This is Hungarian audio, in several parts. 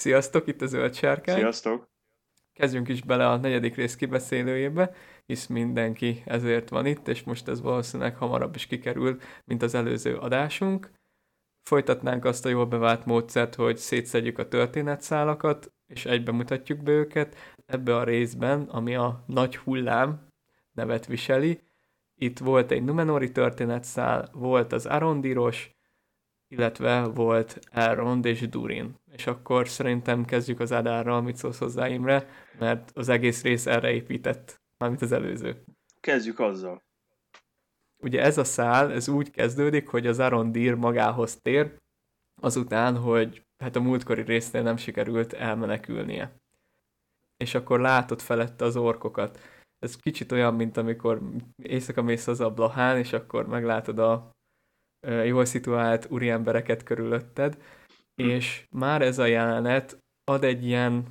Sziasztok, itt a Zöld Sárkány. Sziasztok. Kezdjünk is bele a negyedik rész kibeszélőjébe, hisz mindenki ezért van itt, és most ez valószínűleg hamarabb is kikerül, mint az előző adásunk. Folytatnánk azt a jól bevált módszert, hogy szétszedjük a történetszálakat, és egybe mutatjuk be őket. Ebbe a részben, ami a Nagy Hullám nevet viseli, itt volt egy numenóri történetszál, volt az Arondíros, illetve volt Elrond és Durin. És akkor szerintem kezdjük az Adárral, mit szólsz hozzá, Imre, mert az egész rész erre épített, mármint az előző. Kezdjük azzal. Ugye ez a szál, ez úgy kezdődik, hogy az Arondír magához tér, azután, hogy hát a múltkori résznél nem sikerült elmenekülnie. És akkor látod felette az orkokat. Ez kicsit olyan, mint amikor éjszaka mész az ablahán, és akkor meglátod a jól szituált úriembereket körülötted, és már ez a jelenet ad egy ilyen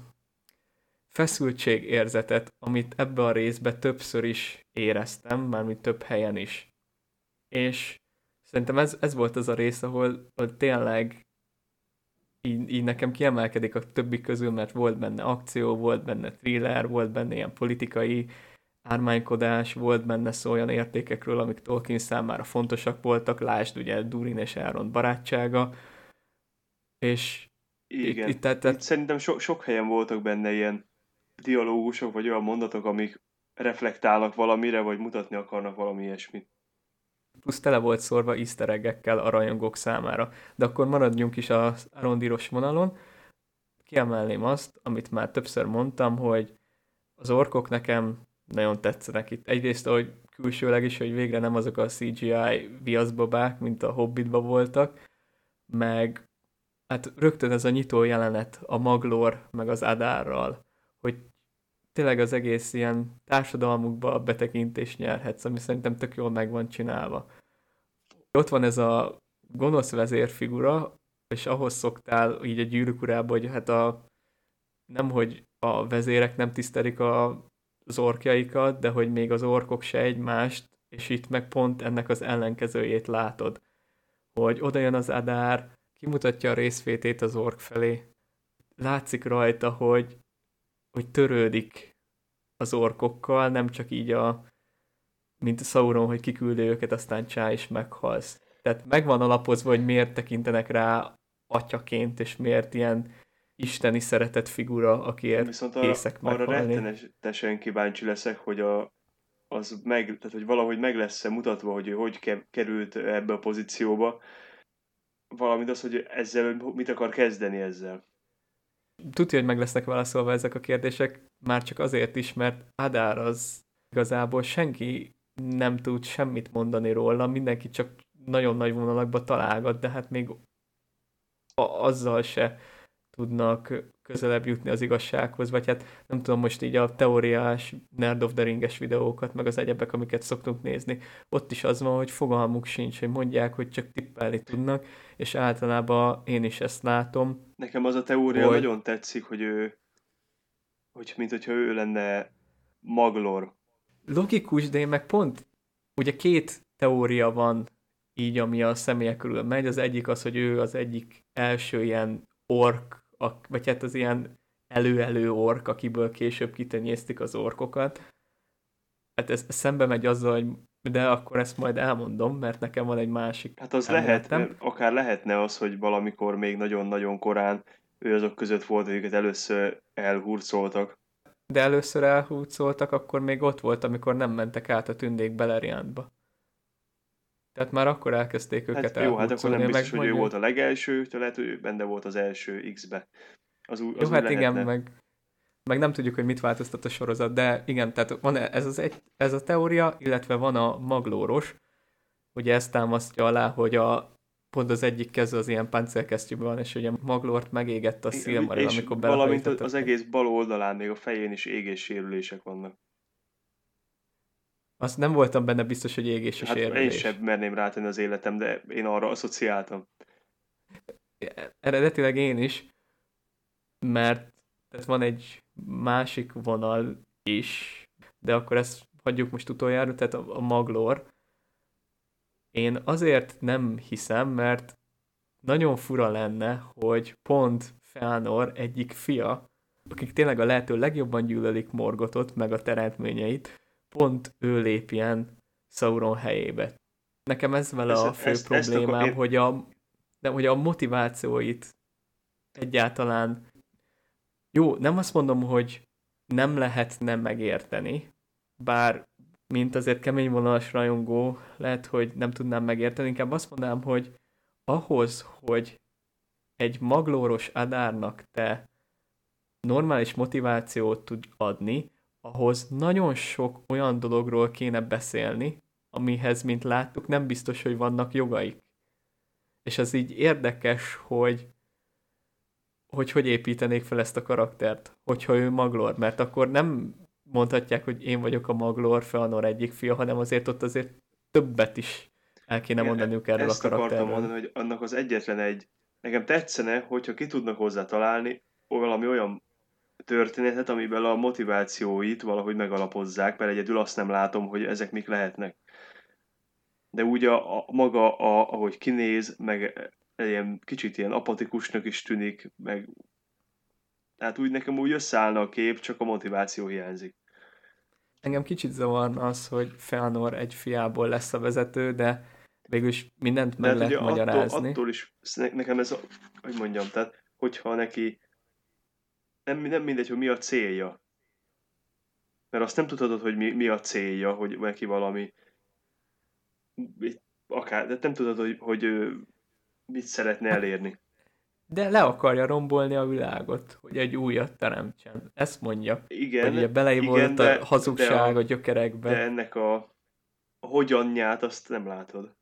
feszültségérzetet, amit ebbe a részbe többször is éreztem, mármint több helyen is. És szerintem ez volt az a rész, ahol tényleg így nekem kiemelkedik a többi közül, mert volt benne akció, volt benne thriller, volt benne ilyen politikai ármánykodás, volt benne szó olyan értékekről, amik Tolkien számára fontosak voltak, lásd ugye Durin és Elrond barátsága, és igen, itt szerintem sok helyen voltak benne ilyen dialógusok, vagy olyan mondatok, amik reflektálnak valamire, vagy mutatni akarnak valami ilyesmit. Plusz tele volt szórva easter egg-ekkel a rajongók számára. De akkor maradjunk is az Arondíros vonalon. Kiemelném azt, amit már többször mondtam, hogy az orkok nekem nagyon tetszenek itt. Egyrészt, ahogy külsőleg is, hogy végre nem azok a CGI viaszbabák, mint a Hobbitba voltak, meg hát rögtön ez a nyitó jelenet a Maglor, meg az Adárral, hogy tényleg az egész ilyen társadalmukba betekintést nyerhetsz, ami szerintem tök jól meg van csinálva. Ott van ez a gonosz vezérfigura, és ahhoz szoktál így a Gyűrűk Urába, hogy hát hogy a vezérek nem tisztelik az orkjaikat, de hogy még az orkok se egymást, és itt meg pont ennek az ellenkezőjét látod. Hogy oda jön az Adár, kimutatja a részfétét az ork felé, látszik rajta, hogy törődik az orkokkal, nem csak így mint a Sauron, hogy kiküldi őket, aztán csá is meghalsz. Tehát megvan alapozva, hogy miért tekintenek rá atyaként, és miért ilyen isteni szeretett figura, akiért készek meghalni. Viszont arra rettenetesen kíváncsi leszek, hogy tehát hogy valahogy meg lesz-e mutatva, hogy ő hogy került ebbe a pozícióba, valamint az, hogy ezzel mit akar kezdeni ezzel. Tudja, hogy meg lesznek válaszolva ezek a kérdések, már csak azért is, mert Adár az igazából senki nem tud semmit mondani róla, mindenki csak nagyon nagy vonalakba találgat, de hát még azzal se tudnak közelebb jutni az igazsághoz, vagy hát nem tudom, most így a teóriás, Nerd of the Ring-es videókat, meg az egyebek, amiket szoktunk nézni, ott is az van, hogy fogalmuk sincs, hogy mondják, hogy csak tippelni tudnak, és általában én is ezt látom. Nekem az a teória nagyon tetszik, hogy mint hogyha ő lenne Maglor. Logikus, de én meg pont, ugye két teória van így, ami a személyek körül megy, az egyik az, hogy ő az egyik első ilyen ork, vagy hát az ilyen elő-elő ork, akiből később kitenyésztik az orkokat. Hát ez szembe megy azzal, hogy de akkor ezt majd elmondom, mert nekem van egy másik. Hát az lehet, akár lehetne az, hogy valamikor még nagyon-nagyon korán ő azok között volt, akiket először elhurcoltak. De először elhurcoltak, akkor még ott volt, amikor nem mentek át a tündék Beleriandba. Tehát már akkor elkezdték őket elhurcolni. Jó, hát akkor nem biztos, hogy ő volt a legelső, lehet, hogy ő benne volt az első X-be. Jó, hát igen, meg nem tudjuk, hogy mit változtat a sorozat, de igen, tehát van ez a teória, illetve van a Maglóros, ugye ezt támasztja alá, hogy pont az egyik keze az ilyen páncélkesztyűben van, és ugye Maglort megégett a Silmaril, amikor belehajtott. Valamint az egész bal oldalán, még a fején is égéssérülések vannak. Azt nem voltam benne biztos, hogy égés és sérülés. Hát én sem merném rátenni az életem, de én arra asszociáltam. Eredetileg én is, mert van egy másik vonal is, de akkor ezt hagyjuk most utoljára, tehát a Maglor. Én azért nem hiszem, mert nagyon fura lenne, hogy pont Fëanor egyik fia, akik tényleg a lehető legjobban gyűlölik Morgothot, meg a teremtményeit, pont ő lépjen Sauron helyébe. Nekem ez vele a fő problémám, hogy a motivációit egyáltalán... Jó, nem azt mondom, hogy nem lehetne megérteni, bár mint azért kemény vonalas rajongó, lehet, hogy nem tudnám megérteni, inkább azt mondanám, hogy ahhoz, hogy egy maglóros adárnak te normális motivációt tud adni, ahhoz nagyon sok olyan dologról kéne beszélni, amihez, mint láttuk, nem biztos, hogy vannak jogaik. És az így érdekes, hogy építenék fel ezt a karaktert, hogyha ő Maglor, mert akkor nem mondhatják, hogy én vagyok a Maglor, Fëanor egyik fia, hanem azért ott azért többet is el kéne mondaniuk erről a karakterről. Ezt akartam mondani, hogy annak az egyetlen egy, nekem tetszene, hogyha ki tudnak hozzá találni valami olyan történetet, amiben a motivációit valahogy megalapozzák, mert egyedül azt nem látom, hogy ezek mik lehetnek. De úgy a maga, ahogy kinéz, meg ilyen kicsit ilyen apatikusnak is tűnik, meg tehát úgy nekem úgy összeállna a kép, csak a motiváció hiányzik. Engem kicsit zavarna az, hogy Fëanor egy fiából lesz a vezető, de végülis mindent meg lehet magyarázni. Attól is nekem ez, hogy mondjam, tehát hogyha neki nem mindegy, hogy mi a célja. Mert azt nem tudhatod, hogy mi a célja, hogy neki valami akár, de nem tudod, hogy mit szeretne elérni. De le akarja rombolni a világot, hogy egy újat teremtsen. Ezt mondja. Igen, hogy beleívódott a hazugság a gyökerekbe. De ennek a hogyanját azt nem látod.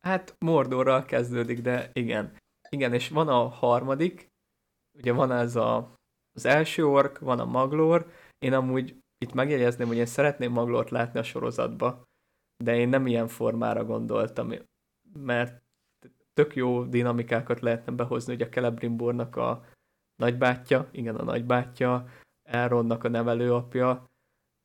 Hát Mordorral kezdődik, de igen. Igen, és van a harmadik, ugye van ez az első ork, van a Maglor. Én amúgy itt megjegyezném, hogy én szeretném Maglort látni a sorozatba, de én nem ilyen formára gondoltam, mert tök jó dinamikákat lehetne behozni, hogy a Celebrimbornak a nagybátyja, igen, a nagybátyja, Elrondnak a nevelőapja,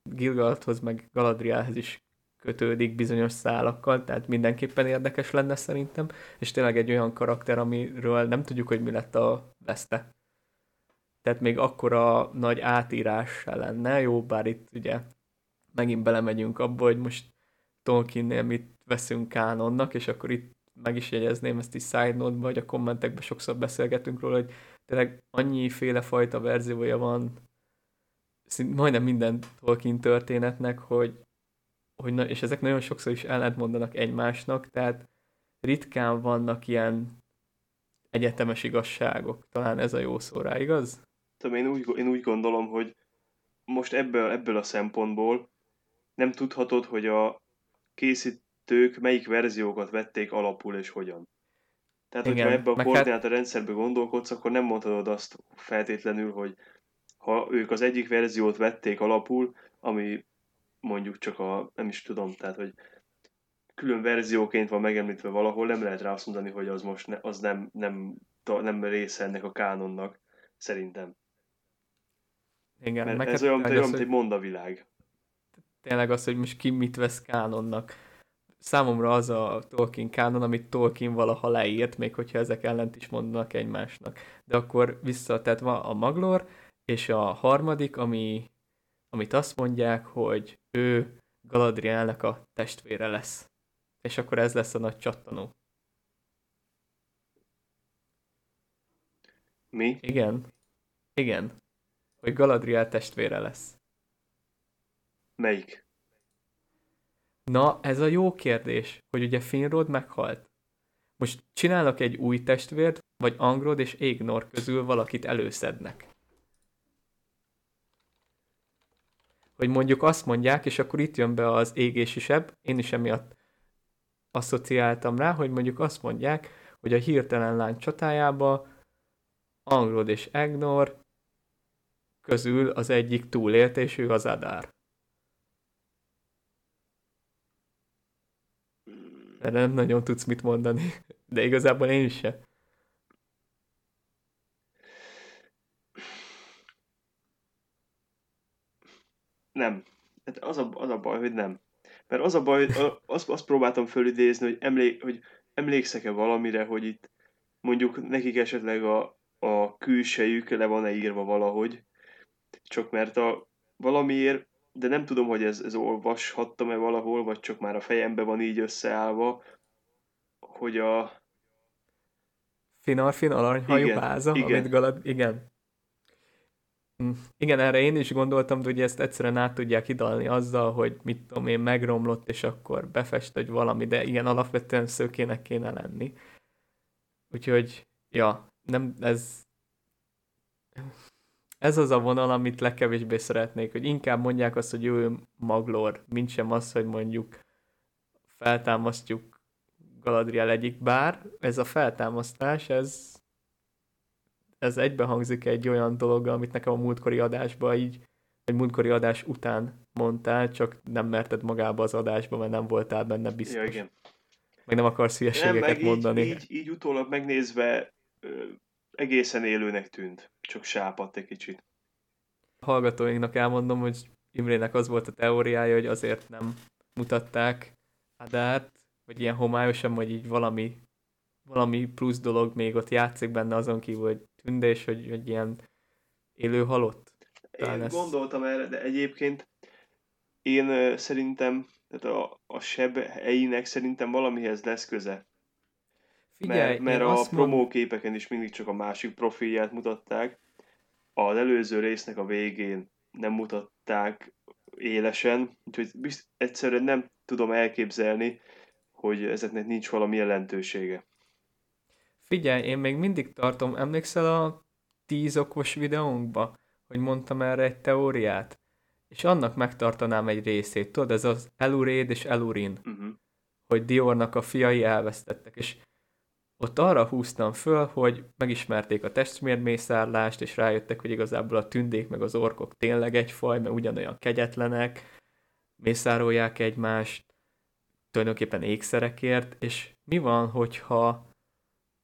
Gilgalthoz meg Galadrielhez is kötődik bizonyos szálakkal, tehát mindenképpen érdekes lenne szerintem, és tényleg egy olyan karakter, amiről nem tudjuk, hogy mi lett a veszte. Tehát még akkora nagy átírás lenne, jó, bár itt ugye megint belemegyünk abba, hogy most Tolkiennél mit veszünk kánonnak, és akkor itt meg is jegyezném ezt is side note-ba, hogy a kommentekben sokszor beszélgetünk róla, hogy tényleg annyiféle fajta verziója van majdnem minden Tolkien történetnek, hogy és ezek nagyon sokszor is ellentmondanak egymásnak, tehát ritkán vannak ilyen egyetemes igazságok. Talán ez a jó szó rá, igaz? Én úgy gondolom, hogy most ebből a szempontból nem tudhatod, hogy a készítők melyik verziókat vették alapul és hogyan. Tehát, igen, hogyha ebbe a koordináta rendszerbe gondolkodsz, akkor nem mondhatod azt feltétlenül, hogy ha ők az egyik verziót vették alapul, ami mondjuk csak nem is tudom, tehát, hogy külön verzióként van megemlítve valahol, nem lehet rá azt mondani, hogy az most nem része ennek a kánonnak, szerintem. Igen, mert ez olyan, hogy mond a világ. Tényleg az, hogy most ki mit vesz kánonnak. Számomra az a Tolkien kánon, amit Tolkien valaha leírt, még hogyha ezek ellent is mondanak egymásnak. De akkor visszatetve a Maglor, és a harmadik, amit azt mondják, hogy ő Galadrielnek a testvére lesz. És akkor ez lesz a nagy csattanó. Mi? Igen. Hogy Galadriel testvére lesz. Melyik? Na, ez a jó kérdés, hogy ugye Finrod meghalt. Most csinálnak egy új testvért, vagy Angrod és Aegnor közül valakit előszednek. Hogy mondjuk azt mondják, és akkor itt jön be az égési seb, én is emiatt asszociáltam rá, hogy mondjuk azt mondják, hogy a hirtelen lány csatájába Angrod és Aegnor közül az egyik túlélte, és ő az Adár. Erre nem nagyon tudsz mit mondani, de igazából én is se. Nem. Hát az a baj, hogy nem. Mert az a baj, hogy azt próbáltam fölidézni, hogy emlékszek-e valamire, hogy itt mondjuk nekik esetleg a a külsejük le van-e írva valahogy, csak mert a valamiért, de nem tudom, hogy ez olvashattam-e valahol, vagy csak már a fejembe van így összeállva, hogy a... Finarfin alanyhajú igen, háza, igen. Amit Galad... Igen. Igen, erre én is gondoltam, de ugye ezt egyszerűen át tudják hidalni azzal, hogy mit tudom én, megromlott, és akkor befest, hogy valami, de igen, alapvetően szökének kéne lenni. Úgyhogy, ja, nem, ez az a vonal, amit legkevésbé szeretnék, hogy inkább mondják azt, hogy ő Maglor, mint sem az, hogy mondjuk feltámasztjuk Galadriel egyik, bár ez a feltámasztás, ez egybehangzik egy olyan dologgal, amit nekem a múltkori adásban így, vagy múltkori adás után mondtál, csak nem merted magába az adásba, mert nem voltál benne biztos. Ja, igen. Meg nem akarsz hülyeségeket mondani. Így utólag megnézve egészen élőnek tűnt, csak sápadt egy kicsit. A hallgatóinknak elmondom, hogy Imrének az volt a teóriája, hogy azért nem mutatták Adárt, vagy ilyen homályosan, hogy így valami plusz dolog még ott játszik benne azon kívül, hogy tündés, hogy ilyen élő halott. Talán én gondoltam erre, de egyébként én szerintem, tehát a sebeinek szerintem valamihez lesz köze. Figyelj, mert a promóképeken is mindig csak a másik profilját mutatták. Az előző résznek a végén nem mutatták élesen, úgyhogy egyszerűen nem tudom elképzelni, hogy ezeknek nincs valami jelentősége. Figyelj, én még mindig tartom, emlékszel a 10 okos videónkba, hogy mondtam erre egy teóriát? És annak megtartanám egy részét, tudod, ez az Eluréd és Elurin, hogy Diornak a fiai elvesztettek, és ott arra húztam föl, hogy megismerték a testmérmészárlást, és rájöttek, hogy igazából a tündék meg az orkok tényleg egy faj, mert ugyanolyan kegyetlenek, mészárolják egymást, tulajdonképpen ékszerekért, és mi van, hogyha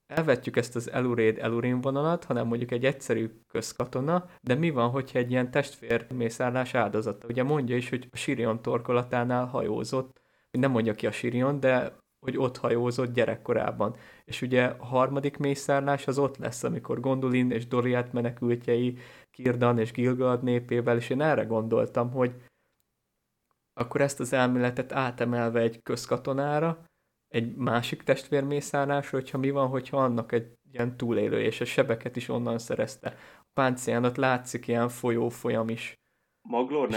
elvetjük ezt az Eluréd-Elurin vonalat, hanem mondjuk egy egyszerű közkatona, de mi van, hogyha egy ilyen testvérmészárlás áldozata? Ugye mondja is, hogy a Sirion torkolatánál hajózott, nem mondja ki a Sirion, de hogy ott hajózott gyerekkorában. És ugye a harmadik mészárlás az ott lesz, amikor Gondolin és Doriath menekültjei, Círdan és Gilgad népével, és én erre gondoltam, hogy akkor ezt az elméletet átemelve egy közkatonára, egy másik testvérmészárlásra, hogyha mi van, hogyha annak egy ilyen túlélő, és a sebeket is onnan szerezte. A páncéjánat látszik ilyen folyófolyam is. Maglor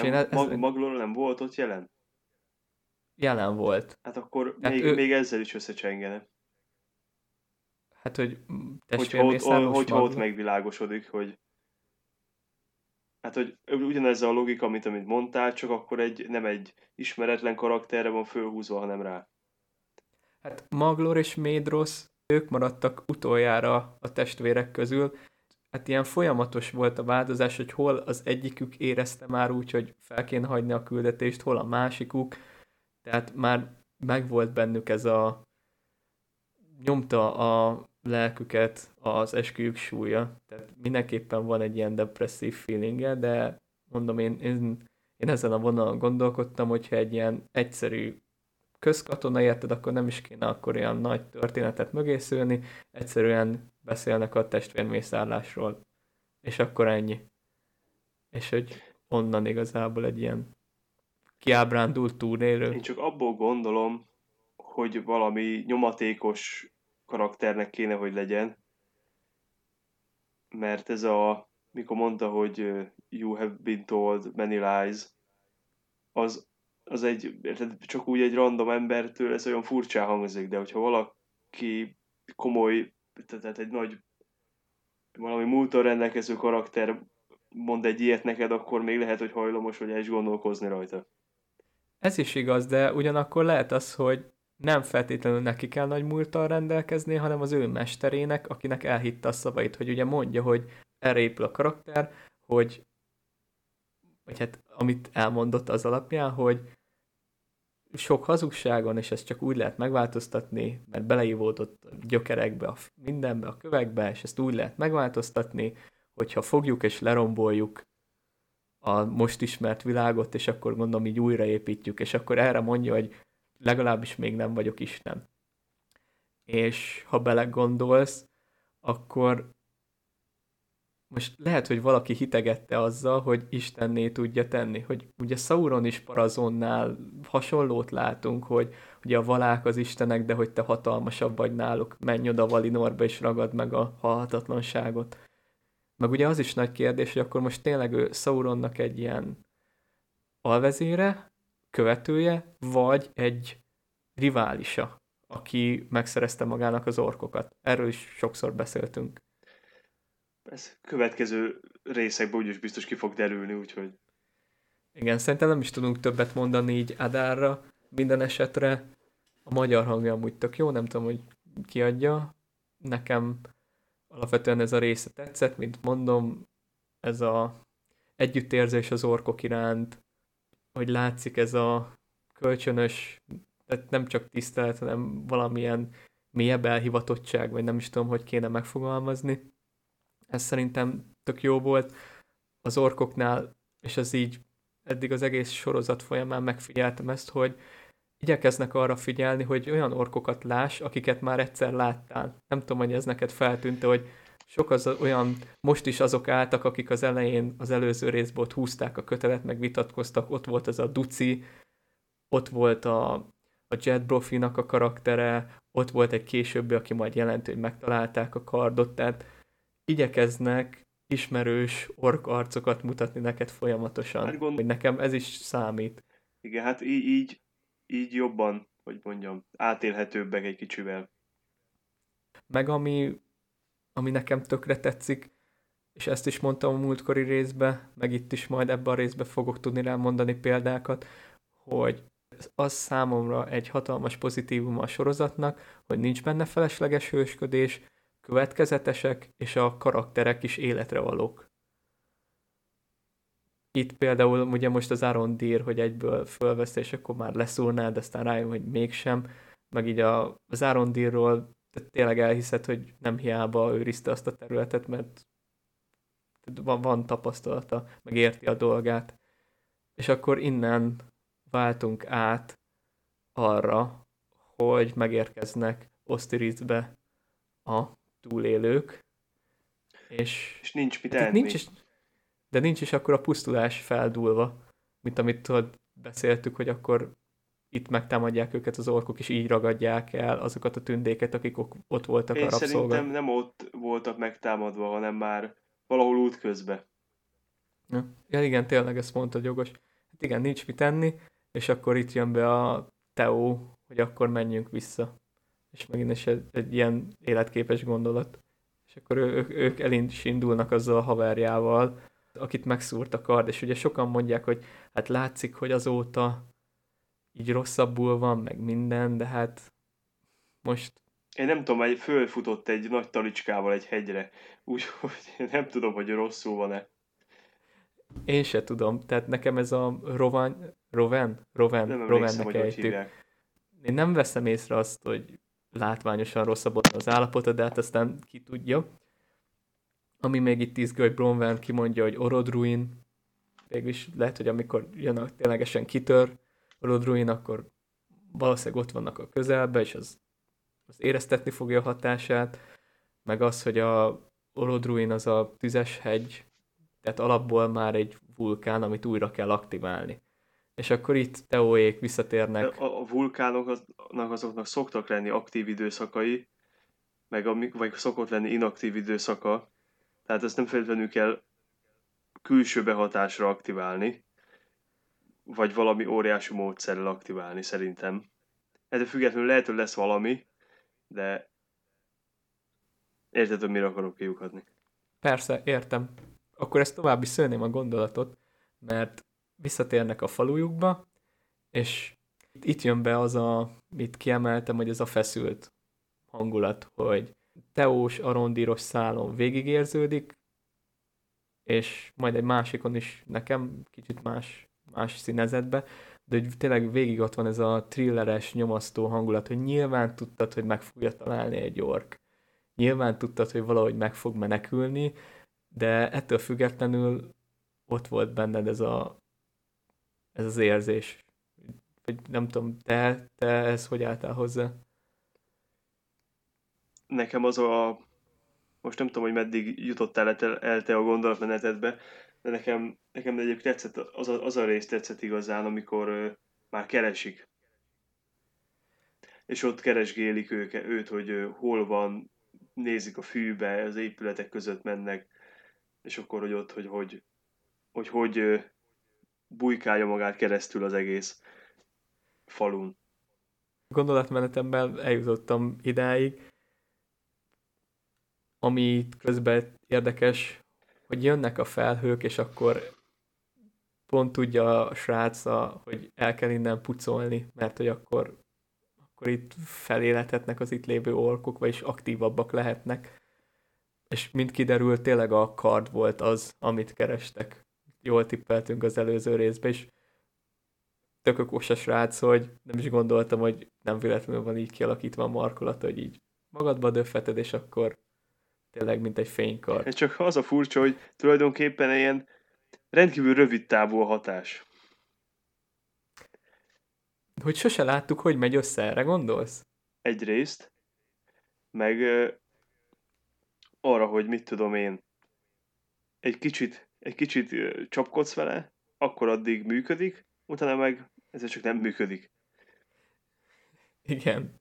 nem volt ott jelen? Jelen volt. Hát akkor hát még ezzel is összecsengene. Hát, hogy testvérmészárlás... Hogyha ott megvilágosodik, hogy... Hát, hogy ugyanez a logika, amit mondtál, csak akkor nem egy ismeretlen karakterre van fölhúzva, hanem rá. Hát Maglor és Médrosz, ők maradtak utoljára a testvérek közül. Hát ilyen folyamatos volt a változás, hogy hol az egyikük érezte már úgy, hogy fel kéne hagyni a küldetést, hol a másikuk. Tehát már megvolt bennük ez a... nyomta a lelküket az esküjük súlya. Tehát mindenképpen van egy ilyen depresszív feelingje, de mondom, én ezen a vonalon gondolkodtam, hogyha egy ilyen egyszerű közkatona, érted, akkor nem is kéne akkor ilyen nagy történetet mögé szülni, egyszerűen beszélnek a testvérmészárlásról. És akkor ennyi. És hogy onnan igazából egy ilyen kiábrándult túlélő. Én csak abból gondolom, hogy valami nyomatékos karakternek kéne, hogy legyen. Mert ez a, mikor mondta, hogy you have been told many lies, az egy, csak úgy egy random embertől ez olyan furcsán hangzik, de hogyha valaki komoly, tehát egy nagy, valami múltan rendelkező karakter mond egy ilyet neked, akkor még lehet, hogy hajlamos, hogy el is gondolkozni rajta. Ez is igaz, de ugyanakkor lehet az, hogy nem feltétlenül neki kell nagy múltan rendelkezni, hanem az ő mesterének, akinek elhitte a szavait, hogy ugye mondja, hogy erre épül a karakter, hogy hát amit elmondott az alapján, hogy sok hazugságon, és ezt csak úgy lehet megváltoztatni, mert beleívódott a gyökerekbe, mindenbe, a kövekbe, és ezt úgy lehet megváltoztatni, hogyha fogjuk és leromboljuk a most ismert világot, és akkor gondolom így újraépítjük, és akkor erre mondja, hogy legalábbis még nem vagyok Isten. És ha belegondolsz, akkor Most lehet, hogy valaki hitegette azzal, hogy Istenné tudja tenni, hogy ugye Sauron is Pharazónnál hasonlót látunk, hogy ugye a valák az istenek, de hogy te hatalmasabb vagy náluk, menj oda Valinorba és ragad meg a halhatatlanságot. Meg ugye az is nagy kérdés, hogy akkor most tényleg ő Sauronnak egy ilyen alvezére, követője, vagy egy riválisa, aki megszerezte magának az orkokat. Erről is sokszor beszéltünk. Ez következő részekben úgyis biztos ki fog derülni, úgyhogy... Igen, szerintem nem is tudunk többet mondani így Adárra, minden esetre. A magyar hangja amúgy tök jó, nem tudom, hogy kiadja. Nekem alapvetően ez a része tetszett, mint mondom, ez a együttérzés az orkok iránt, hogy látszik ez a kölcsönös, tehát nem csak tisztelet, hanem valamilyen mélyebb elhivatottság, vagy nem is tudom, hogy kéne megfogalmazni. Ez szerintem tök jó volt. Az orkoknál, és az így eddig az egész sorozat folyamán megfigyeltem ezt, hogy igyekeznek arra figyelni, hogy olyan orkokat láss, akiket már egyszer láttál. Nem tudom, hogy ez neked feltűnte, hogy sok az olyan, most is azok álltak, akik az elején, az előző részből ott húzták a kötelet, meg vitatkoztak, ott volt ez a Duci, ott volt a Jet Brophy-nak a karaktere, ott volt egy későbbi, aki majd jelent, hogy megtalálták a kardot, tehát igyekeznek ismerős ork arcokat mutatni neked folyamatosan, hát hogy nekem ez is számít. Igen, hát így jobban, hogy mondjam, átélhetőbbek egy kicsivel. Meg ami nekem tökre tetszik, és ezt is mondtam a múltkori részben, meg itt is majd ebben a részben fogok tudni rá mondani példákat, hogy az számomra egy hatalmas pozitívum a sorozatnak, hogy nincs benne felesleges hősködés, következetesek, és a karakterek is életre valók. Itt például ugye most az Arondír, hogy egyből fölvesz, és akkor már leszúrnád, de aztán rájön, hogy mégsem. Meg így az Arondírról tényleg elhiszed, hogy nem hiába őrizte azt a területet, mert van tapasztalata, meg érti a dolgát. És akkor innen váltunk át arra, hogy megérkeznek Ostirithbe a túlélők. És nincs mit enni. De nincs is akkor a pusztulás feldúlva, mint amit beszéltük, hogy akkor itt megtámadják őket az orkok, és így ragadják el azokat a tündéket, akik ott voltak a rabszolgák. Szerintem nem ott voltak megtámadva, hanem már valahol útközben. Ja igen, tényleg ezt mondtad, jogos. Hát igen, nincs mit enni, és akkor itt jön be a Théo, hogy akkor menjünk vissza. És megint is egy ilyen életképes gondolat. És akkor ők elindulnak azzal a haverjával, akit megszúrt a kard, és ugye sokan mondják, hogy hát látszik, hogy azóta így rosszabbul van, meg minden, de hát most... Én nem tudom, hogy fölfutott egy nagy talicskával egy hegyre, úgyhogy nem tudom, hogy rosszul van-e. Én se tudom, tehát nekem ez a rovennek ejtük. Én nem veszem észre azt, hogy látványosan rosszabbodna az állapota, de hát aztán ki tudja. Ami még itt izgő, hogy Bronwyn kimondja, hogy Orodruin, mégis lehet, hogy amikor jön a ténylegesen kitör Orodruin, akkor valószínűleg ott vannak a közelben, és az éreztetni fogja a hatását, meg az, hogy a Orodruin az a tüzes hegy, tehát alapból már egy vulkán, amit újra kell aktiválni. És akkor itt Théoék visszatérnek. A vulkánoknak azoknak szoktak lenni aktív időszakai, vagy szokott lenni inaktív időszaka, tehát ezt nem feltétlenül kell külső behatásra aktiválni, vagy valami óriási módszerrel aktiválni szerintem. Ettől függetlenül lehet, hogy lesz valami, de érted, hogy mire akarok kijukadni. Persze, értem. Akkor ezt tovább is szőném a gondolatot, mert visszatérnek a falujukba, és itt jön be az mit kiemeltem, hogy ez a feszült hangulat, hogy Théós, arondíros szálon végigérződik, és majd egy másikon is nekem, kicsit más színezetbe, de hogy tényleg végig ott van ez a thrilleres, nyomasztó hangulat, hogy nyilván tudtad, hogy meg fogja találni egy ork. Nyilván tudtad, hogy valahogy meg fog menekülni, de ettől függetlenül ott volt benned ez az érzés. Nem tudom, te ez hogy álltál hozzá? Nekem az a Most nem tudom, hogy meddig jutottál el te a gondolatmenetedbe, de nekem egyébként tetszett, az a rész tetszett igazán, amikor már keresik. És ott keresgélik őt, hogy hol van, nézik a fűbe, az épületek között mennek, és akkor, hogy ott, hogy bujkálja magát keresztül az egész falun. Gondolatmenetemben eljutottam idáig, ami közben érdekes, hogy jönnek a felhők, és akkor pont tudja a srác, hogy el kell innen pucolni, mert hogy akkor itt felélhethetnek az itt lévő orkok, vagyis aktívabbak lehetnek. És mint kiderült, tényleg a kard volt az, amit kerestek. Jól tippeltünk az előző részben, és tök okos a srác, hogy nem is gondoltam, hogy nem véletlenül van így kialakítva a markolat, hogy így magadba döffeted, és akkor tényleg mint egy fénykard. Csak az a furcsa, hogy tulajdonképpen ilyen rendkívül rövid távú a hatás. Hogy sose láttuk, hogy megy össze, erre gondolsz? Egyrészt, meg arra, hogy mit tudom én, egy kicsit csapkodsz vele, akkor addig működik, utána meg ez csak nem működik. Igen.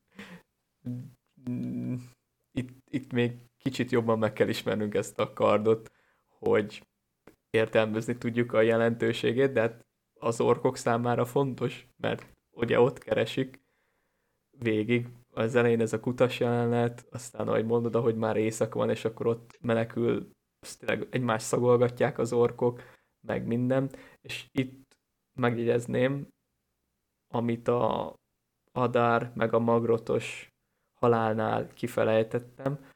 Itt még kicsit jobban meg kell ismernünk ezt a kardot, hogy értelmezni tudjuk a jelentőségét, de hát az orkok számára fontos, mert ugye ott keresik végig. Az elején ez a kutas jelenet, aztán ahogy mondod, ahogy már éjszak van, és akkor ott menekül, tényleg egymást szagolgatják az orkok, meg minden. És itt megjegyezném, amit a Adár meg a Magrotos halálnál kifelejtettem,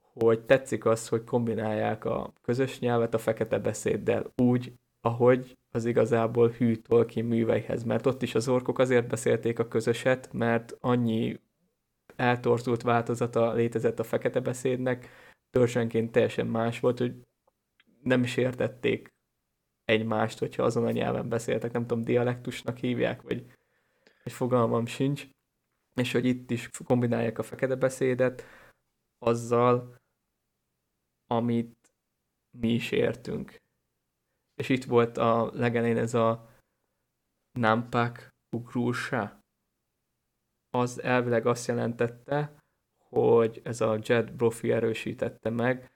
hogy tetszik az, hogy kombinálják a közös nyelvet a fekete beszéddel úgy, ahogy az igazából hű Tolkien műveihez, mert ott is az orkok azért beszélték a közöset, mert annyi eltorzult változata létezett a fekete beszédnek, törzsenként teljesen más volt, hogy nem is értették egymást, hogyha azon a nyelven beszéltek, nem tudom, dialektusnak hívják, vagy egy fogalmam sincs, és hogy itt is kombinálják a fekete beszédet azzal, amit mi is értünk. És itt volt a legelején ez a námpák ugrúsa. Az elvileg azt jelentette, hogy ez a Jed Brophy erősítette meg,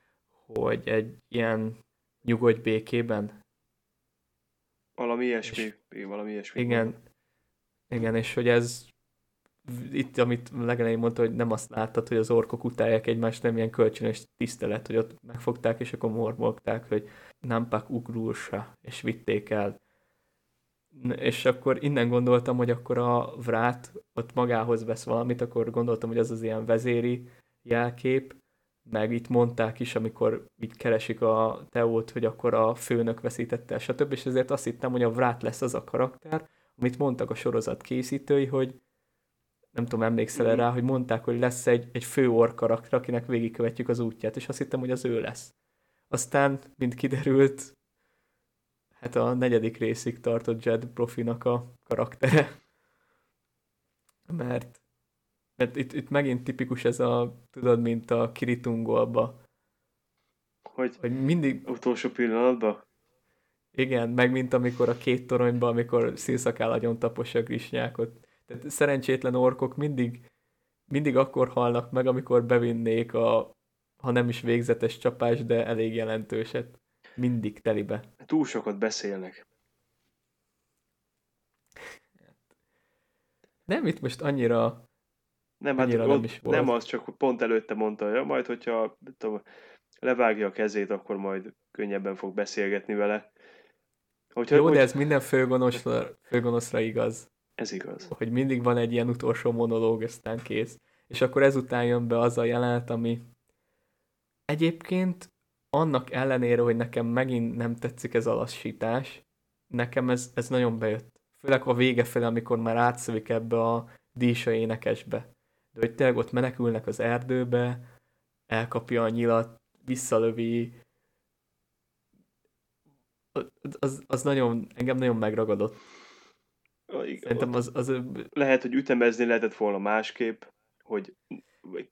hogy egy ilyen nyugodj békében. Valami ilyesmi. Igen, és hogy ez itt, amit legelején mondta, hogy nem azt láttad, hogy az orkok utálják egymást, nem ilyen kölcsönös tisztelet, hogy ott megfogták, és akkor mormolták, hogy námpák ugrúsa, és vitték el. És akkor innen gondoltam, hogy akkor a vrát ott magához vesz valamit, akkor gondoltam, hogy az az ilyen vezéri jelkép, meg itt mondták is, amikor így keresik a Théót, hogy akkor a főnök veszítette el, stb. És ezért azt hittem, hogy a vrát lesz az a karakter, amit mondtak a sorozat készítői, hogy nem tudom, emlékszel rá, hogy mondták, hogy lesz egy fő ork karakter, akinek végigkövetjük az útját, és azt hittem, hogy az ő lesz. Aztán, mint kiderült, hát a negyedik részig tartott Jed Brophynak a karaktere. Mert itt megint tipikus ez a, tudod, mint a Kiritungolba. Hogy mindig... utolsó pillanatban? Igen, meg mint amikor a két toronyban, amikor szélszakál agyon tapossa a grisnyákot. Tehát szerencsétlen orkok mindig akkor halnak meg, amikor bevinnék a, ha nem is végzetes csapás, de elég jelentőset. Mindig telibe. Túl sokat beszélnek. Nem, itt most annyira nem, annyira hát nem is volt. Nem az, csak pont előtte mondta, ja, majd hogyha levágja a kezét, akkor majd könnyebben fog beszélgetni vele. Jó, de ez minden főgonoszra igaz. Ez igaz. Hogy mindig van egy ilyen utolsó monológ, aztán kész. És akkor ezután jön be az a jelenet, ami egyébként annak ellenére, hogy nekem megint nem tetszik ez a lassítás, nekem ez nagyon bejött. Főleg a vége felé, amikor már átszövik ebbe a dísa énekesbe. De hogy tényleg ott menekülnek az erdőbe, elkapja a nyilat, visszalövi. Az engem nagyon megragadott. Szerintem az... Lehet, hogy ütemezni lehetett volna másképp, hogy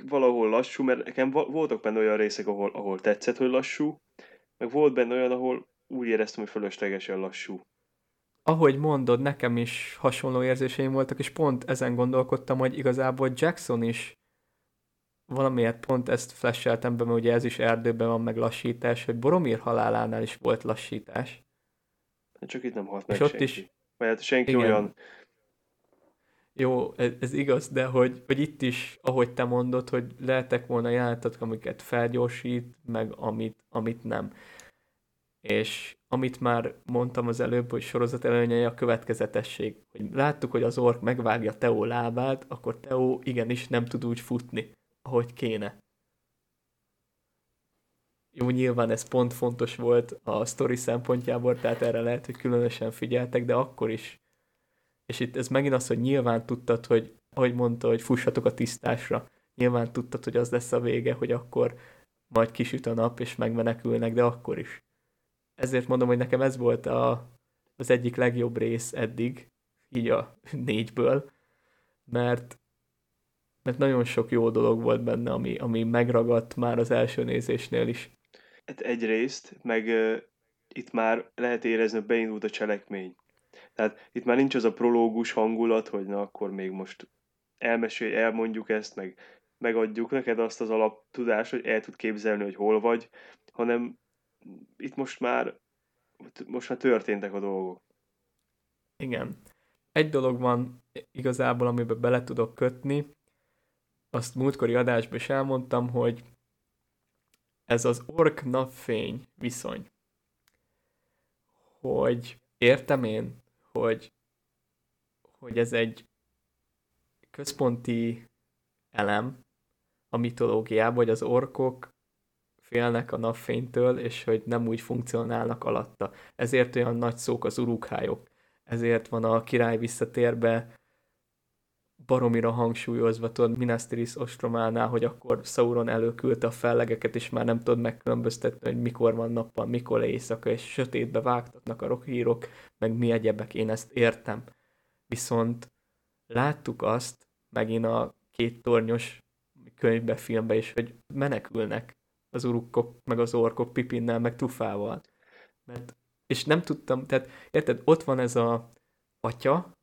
valahol lassú, mert nekem voltak benne olyan részek, ahol tetszett, hogy lassú, meg volt benne olyan, ahol úgy éreztem, hogy fölöslegesen lassú. Ahogy mondod, nekem is hasonló érzéseim voltak, és pont ezen gondolkodtam, hogy igazából Jackson is valamiért pont ezt flasheltem be, mert ugye ez is erdőben van meg lassítás, hogy Boromir halálánál is volt lassítás. Csak itt nem halt meg senki. Is... Mert senki igen. Olyan... Jó, ez igaz, de hogy itt is, ahogy te mondod, hogy lehetek volna jelenetek, amiket felgyorsít, meg amit nem. És amit már mondtam az előbb, hogy sorozat előnyei a következetesség. Hogy láttuk, hogy az ork megvágja Théo lábát, akkor Théo igenis nem tud úgy futni, ahogy kéne. Jó, nyilván ez pont fontos volt a sztori szempontjából, tehát erre lehet, hogy különösen figyeltek, de akkor is. És itt ez megint az, hogy nyilván tudtad, hogy ahogy mondta, hogy fussatok a tisztásra. Nyilván tudtad, hogy az lesz a vége, hogy akkor majd kisüt a nap, és megmenekülnek, de akkor is. Ezért mondom, hogy nekem ez volt az egyik legjobb rész eddig, így a 4-ből, mert nagyon sok jó dolog volt benne, ami megragadt már az első nézésnél is. Hát egyrészt, meg itt már lehet érezni, hogy beindult a cselekmény. Tehát itt már nincs az a prológus hangulat, hogy na akkor még most elmesélj, elmondjuk ezt, meg megadjuk neked azt az alaptudást, hogy el tud képzelni, hogy hol vagy, hanem itt most már történtek a dolgok. Igen. Egy dolog van igazából, amiben bele tudok kötni, azt múltkori adásban is elmondtam, hogy ez az ork napfény viszony. Hogy értem én, hogy ez egy központi elem a mitológiában, hogy az orkok félnek a napfénytől, és hogy nem úgy funkcionálnak alatta. Ezért olyan nagy szók az urukhályok. Ezért van a király visszatérbe baromira hangsúlyozva, tudod, Minas Tirith ostrománál, hogy akkor Sauron előküldte a fellegeket, és már nem tudod megkülönböztetni, hogy mikor van nappal, mikor éjszaka, és sötétbe vágtatnak a rohírok, meg mi egyebek, én ezt értem. Viszont láttuk azt, megint a két tornyos könyvbe, filmbe is, hogy menekülnek az urukok, meg az orkok Pipinnel, meg Trufával. Mert, és nem tudtam, tehát érted, ott van ez a atya,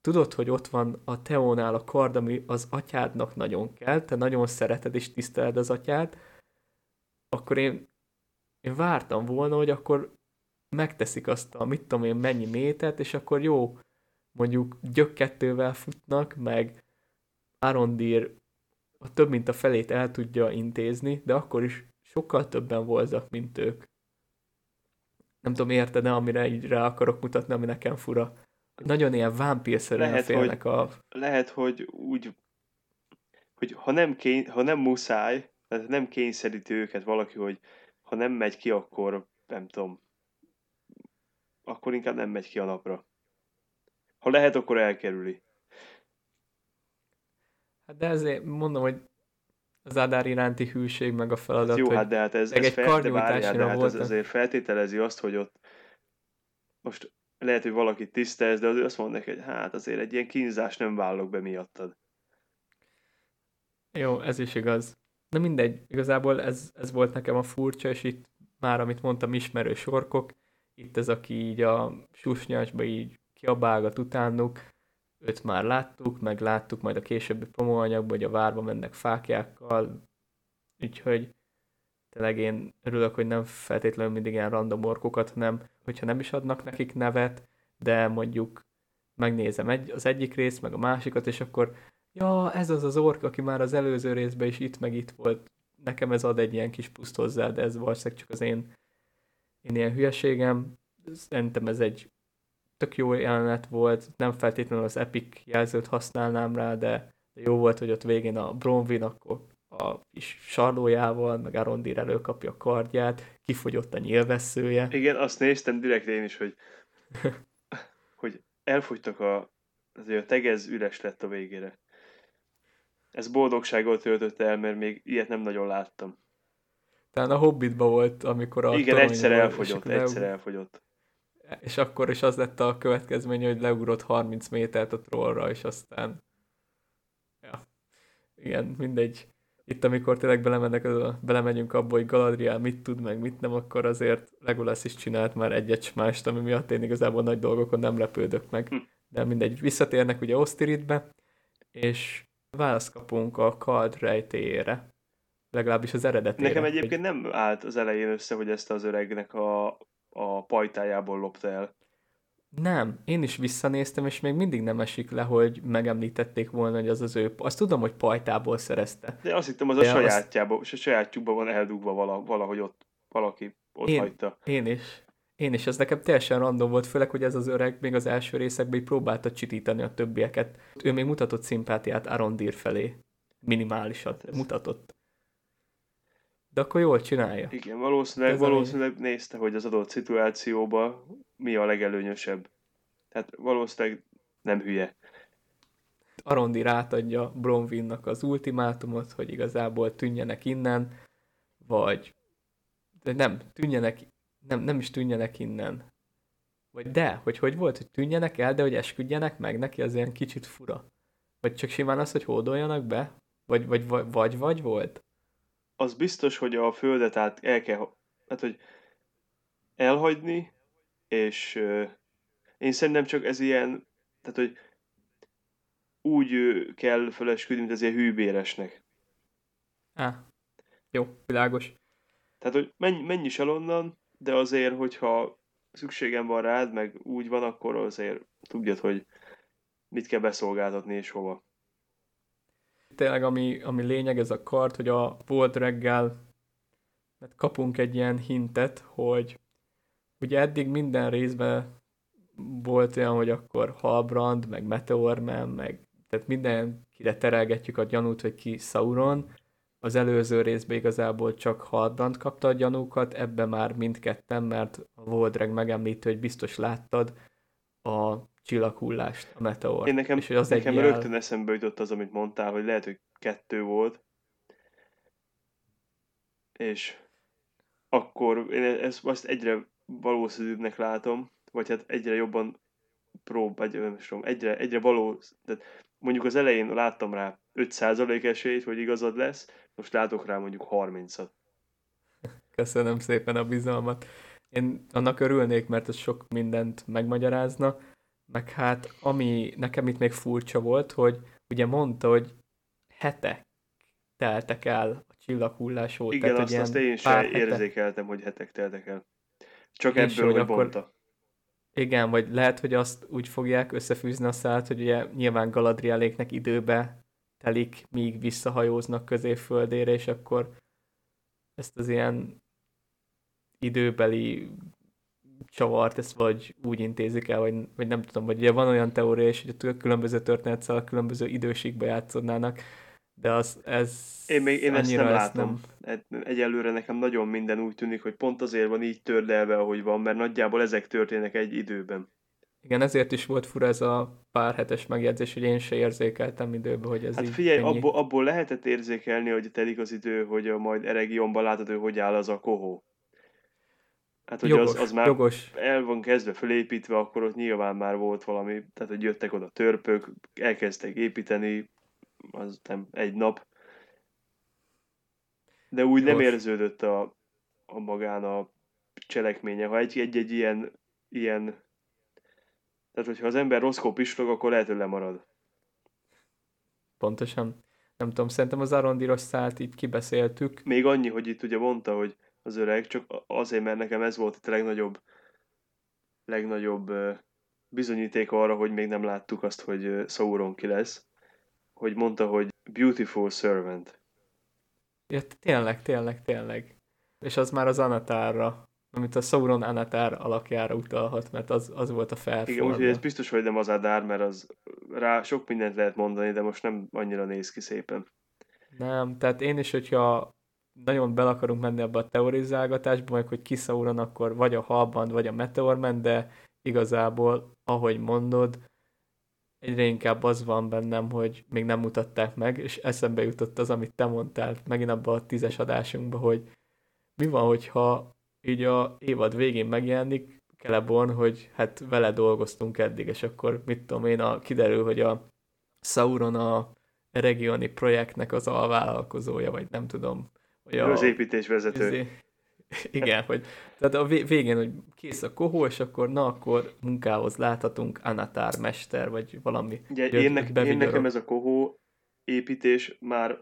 tudod, hogy ott van a Théónál a kard, ami az atyádnak nagyon kell, te nagyon szereted és tiszteled az atyád, akkor én vártam volna, hogy akkor megteszik azt a mit tudom én mennyi métert, és akkor jó, mondjuk gyökkettővel futnak, meg Arondír a több mint a felét el tudja intézni, de akkor is sokkal többen voltak, mint ők. Nem tudom, érted, amire így rá akarok mutatni, ami nekem fura. Nagyon ilyen vámpírszerűen félnek a... Lehet, hogy úgy, hogy ha nem muszáj, tehát nem kényszeríti őket valaki, hogy ha nem megy ki, akkor nem tudom, akkor inkább nem megy ki a napra. Ha lehet, akkor elkerüli. Hát de ezért mondom, hogy az Adár iránti hűség meg a feladat, jó, hogy... Jó, hát de hát ez de hát ez azért feltételezi azt, hogy ott most... Lehet, hogy valaki tisztelsz, de azért azt mond neki, hogy hát azért egy ilyen kínzás nem vállok be miattad. Jó, ez is igaz. Na mindegy, igazából ez volt nekem a furcsa, és itt már, amit mondtam, ismerő sorkok. Itt ez, aki így a susnyásba így kiabálgat utánuk, őt már láttuk, meg láttuk majd a későbbi promóanyagban, hogy a várba mennek fáklyákkal, úgyhogy tényleg én örülök, hogy nem feltétlenül mindig ilyen random orkokat, hanem hogyha nem is adnak nekik nevet, de mondjuk megnézem az egyik rész, meg a másikat, és akkor ja, ez az az ork, aki már az előző részben is itt meg itt volt. Nekem ez ad egy ilyen kis pluszt hozzá, de ez valószínűleg csak az én ilyen hülyeségem. Szerintem ez egy tök jó jelenet volt, nem feltétlenül az epic jelzőt használnám rá, de jó volt, hogy ott végén a Bronwyn akkor a kis sarlójával, meg Arondír előkapja a kardját, kifogyott a nyílvesszője. Igen, azt néztem direkt én is, hogy elfogytak a tegez üres lett a végére. Ez boldogsággal töltött el, mert még ilyet nem nagyon láttam. Tehát a Hobbitban volt, amikor a... Igen, egyszer elfogyott. És akkor is az lett a következménye, hogy leugrott 30 métert a trollra, és aztán... Ja. Igen, mindegy. itt, amikor tényleg belemegyünk abba, hogy Galadriel mit tud, meg mit nem, akkor azért Legolas is csinált már egy-egy mást, ami miatt én igazából nagy dolgokon nem lepődök meg. De mindegy, visszatérnek ugye Ostirithbe, és választ kapunk a Kald rejtélyére. Legalábbis az eredetére. Nekem egyébként nem állt az elején össze, hogy ezt az öregnek a pajtájából lopta el. Nem, én is visszanéztem, és még mindig nem esik le, hogy megemlítették volna, hogy az az ő... Azt tudom, hogy pajtából szerezte. De azt hittem, az de a sajátjában, és a sajátjukban van eldugva valahogy ott, valaki ott hagyta. Én is, ez nekem teljesen random volt, főleg, hogy ez az öreg még az első részekben így próbálta csitítani a többieket. Ő még mutatott szimpátiát Arondír felé. Minimálisat mutatott. De akkor jól csinálja. Igen, valószínűleg nézte, hogy az adott szituációban mi a legelőnyösebb. Tehát valószínűleg nem hülye. Arondír átadja Bronwynnak az ultimátumot, hogy igazából tűnjenek innen, vagy de nem, nem is tűnjenek innen. Vagy de, hogy volt, hogy tűnjenek el, de hogy esküdjenek meg, neki az ilyen kicsit fura. Vagy csak simán az, hogy hódoljanak be? Vagy volt? Az biztos, hogy a földet át el kell, hát, hogy elhagyni, és én szerintem csak ez ilyen, tehát, hogy úgy kell felesküdni, mint az ilyen hűbéresnek. Jó, világos. Tehát, hogy menj is el onnan, de azért, hogyha szükségem van rád, meg úgy van, akkor azért tudjad, hogy mit kell beszolgáltatni és hova. Tényleg, ami lényeg, ez a kard, hogy a volt reggel kapunk egy ilyen hintet, hogy ugye eddig minden részben volt olyan, hogy akkor Halbrand, meg Meteorman, meg tehát mindenkire terelgetjük a gyanút, hogy ki Sauron. Az előző részben igazából csak Halbrand kapta a gyanúkat, ebbe már mindketten, mert a Voldreg megemlíti, hogy biztos láttad a csillaghullást, a meteor. Nekem rögtön eszembe jutott az, amit mondtál, hogy lehet, hogy 2 volt. És akkor én ezt egyre valószínűbbnek látom, vagy hát egyre jobban egyre valószínű. Tehát mondjuk az elején láttam rá 5% esélyt, hogy igazad lesz, most látok rá mondjuk 30-at. Köszönöm szépen a bizalmat. Én annak örülnék, mert ez sok mindent megmagyarázna, meg hát ami nekem itt még furcsa volt, hogy ugye mondta, hogy hetek teltek el a csillaghullás óta. Igen, tehát, azt én sem érzékeltem, hogy hetek teltek el. Csak én ebből, hogy mondta. Igen, vagy lehet, hogy azt úgy fogják összefűzni a szálat, hogy ugye nyilván Galadrieléknek időbe telik, míg visszahajóznak Középföldére, és akkor ezt az ilyen időbeli csavart, ezt vagy úgy intézik el, vagy nem tudom, vagy ugye van olyan teória is, hogy a különböző történetszálak különböző időségbe játszódnának, de én ezt nem látom. Egyelőre nekem nagyon minden úgy tűnik, hogy pont azért van így tördelve, ahogy van, mert nagyjából ezek történnek egy időben. Igen, ezért is volt fura ez a pár hetes megjegyzés, hogy én se érzékeltem időben, hogy ez így. Hát figyelj, abból lehetett érzékelni, hogy telik az idő, hogy majd Eregionban látod, hogy áll az a kohó. Hát, hogy jogos, az már jogos. El van kezdve fölépítve, akkor ott nyilván már volt valami, tehát, hogy jöttek oda törpök, elkezdtek építeni, aztán egy nap. De úgy jogos. Nem érződött a magán a cselekménye. Ha egy-egy ilyen tehát, hogyha az ember rosszkó pislog, akkor lehet, hogy lemarad. Pontosan. Nem tudom, szerintem az Arondíros szállt így kibeszéltük. Még annyi, hogy itt ugye mondta, hogy az öreg, csak azért, mert nekem ez volt itt a legnagyobb bizonyíték arra, hogy még nem láttuk azt, hogy Sauron ki lesz, hogy mondta, hogy beautiful servant. Ja, tényleg. És az már az Anatárra, amit a Sauron Anatár alakjára utalhat, mert az volt a felforma. Igen, úgyhogy ez biztos, hogy nem az Adár, mert az rá sok mindent lehet mondani, de most nem annyira néz ki szépen. Nem, tehát én is, hogyha nagyon bel akarunk menni ebbe a teorizálgatásba, meg hogy ki Sauron, akkor vagy a Halbrand, vagy a Meteorman, de igazából, ahogy mondod, egyre inkább az van bennem, hogy még nem mutatták meg, és eszembe jutott az, amit te mondtál megint abban a 10-es adásunkban, hogy mi van, hogyha így a évad végén megjelenik Celeborn, hogy hát vele dolgoztunk eddig, és akkor mit tudom én, kiderül, hogy a Sauron a regioni projektnek az alvállalkozója, vagy nem tudom. Az építésvezető. Igen, hogy tehát a végén, hogy kész a kohó, és akkor na, akkor munkához láthatunk Anatár mester, vagy valami. Ugye, én nekem ez a kohó építés már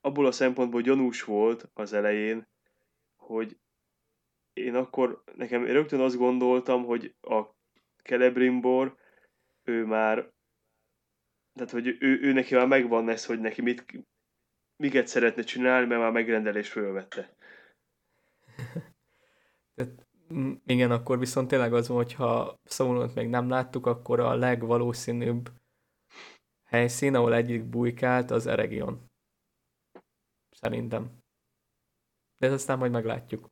abból a szempontból gyanús volt az elején, hogy én akkor, nekem rögtön azt gondoltam, hogy a Celebrimbor, ő már, tehát hogy ő neki már megvan ez, hogy neki miket szeretne csinálni, mert már megrendelés fölvette. Igen, akkor viszont tényleg az van, hogyha Sauront még nem láttuk, akkor a legvalószínűbb helyszín, ahol egyik bujkált, az Eregion. Szerintem. De ezt aztán majd meglátjuk.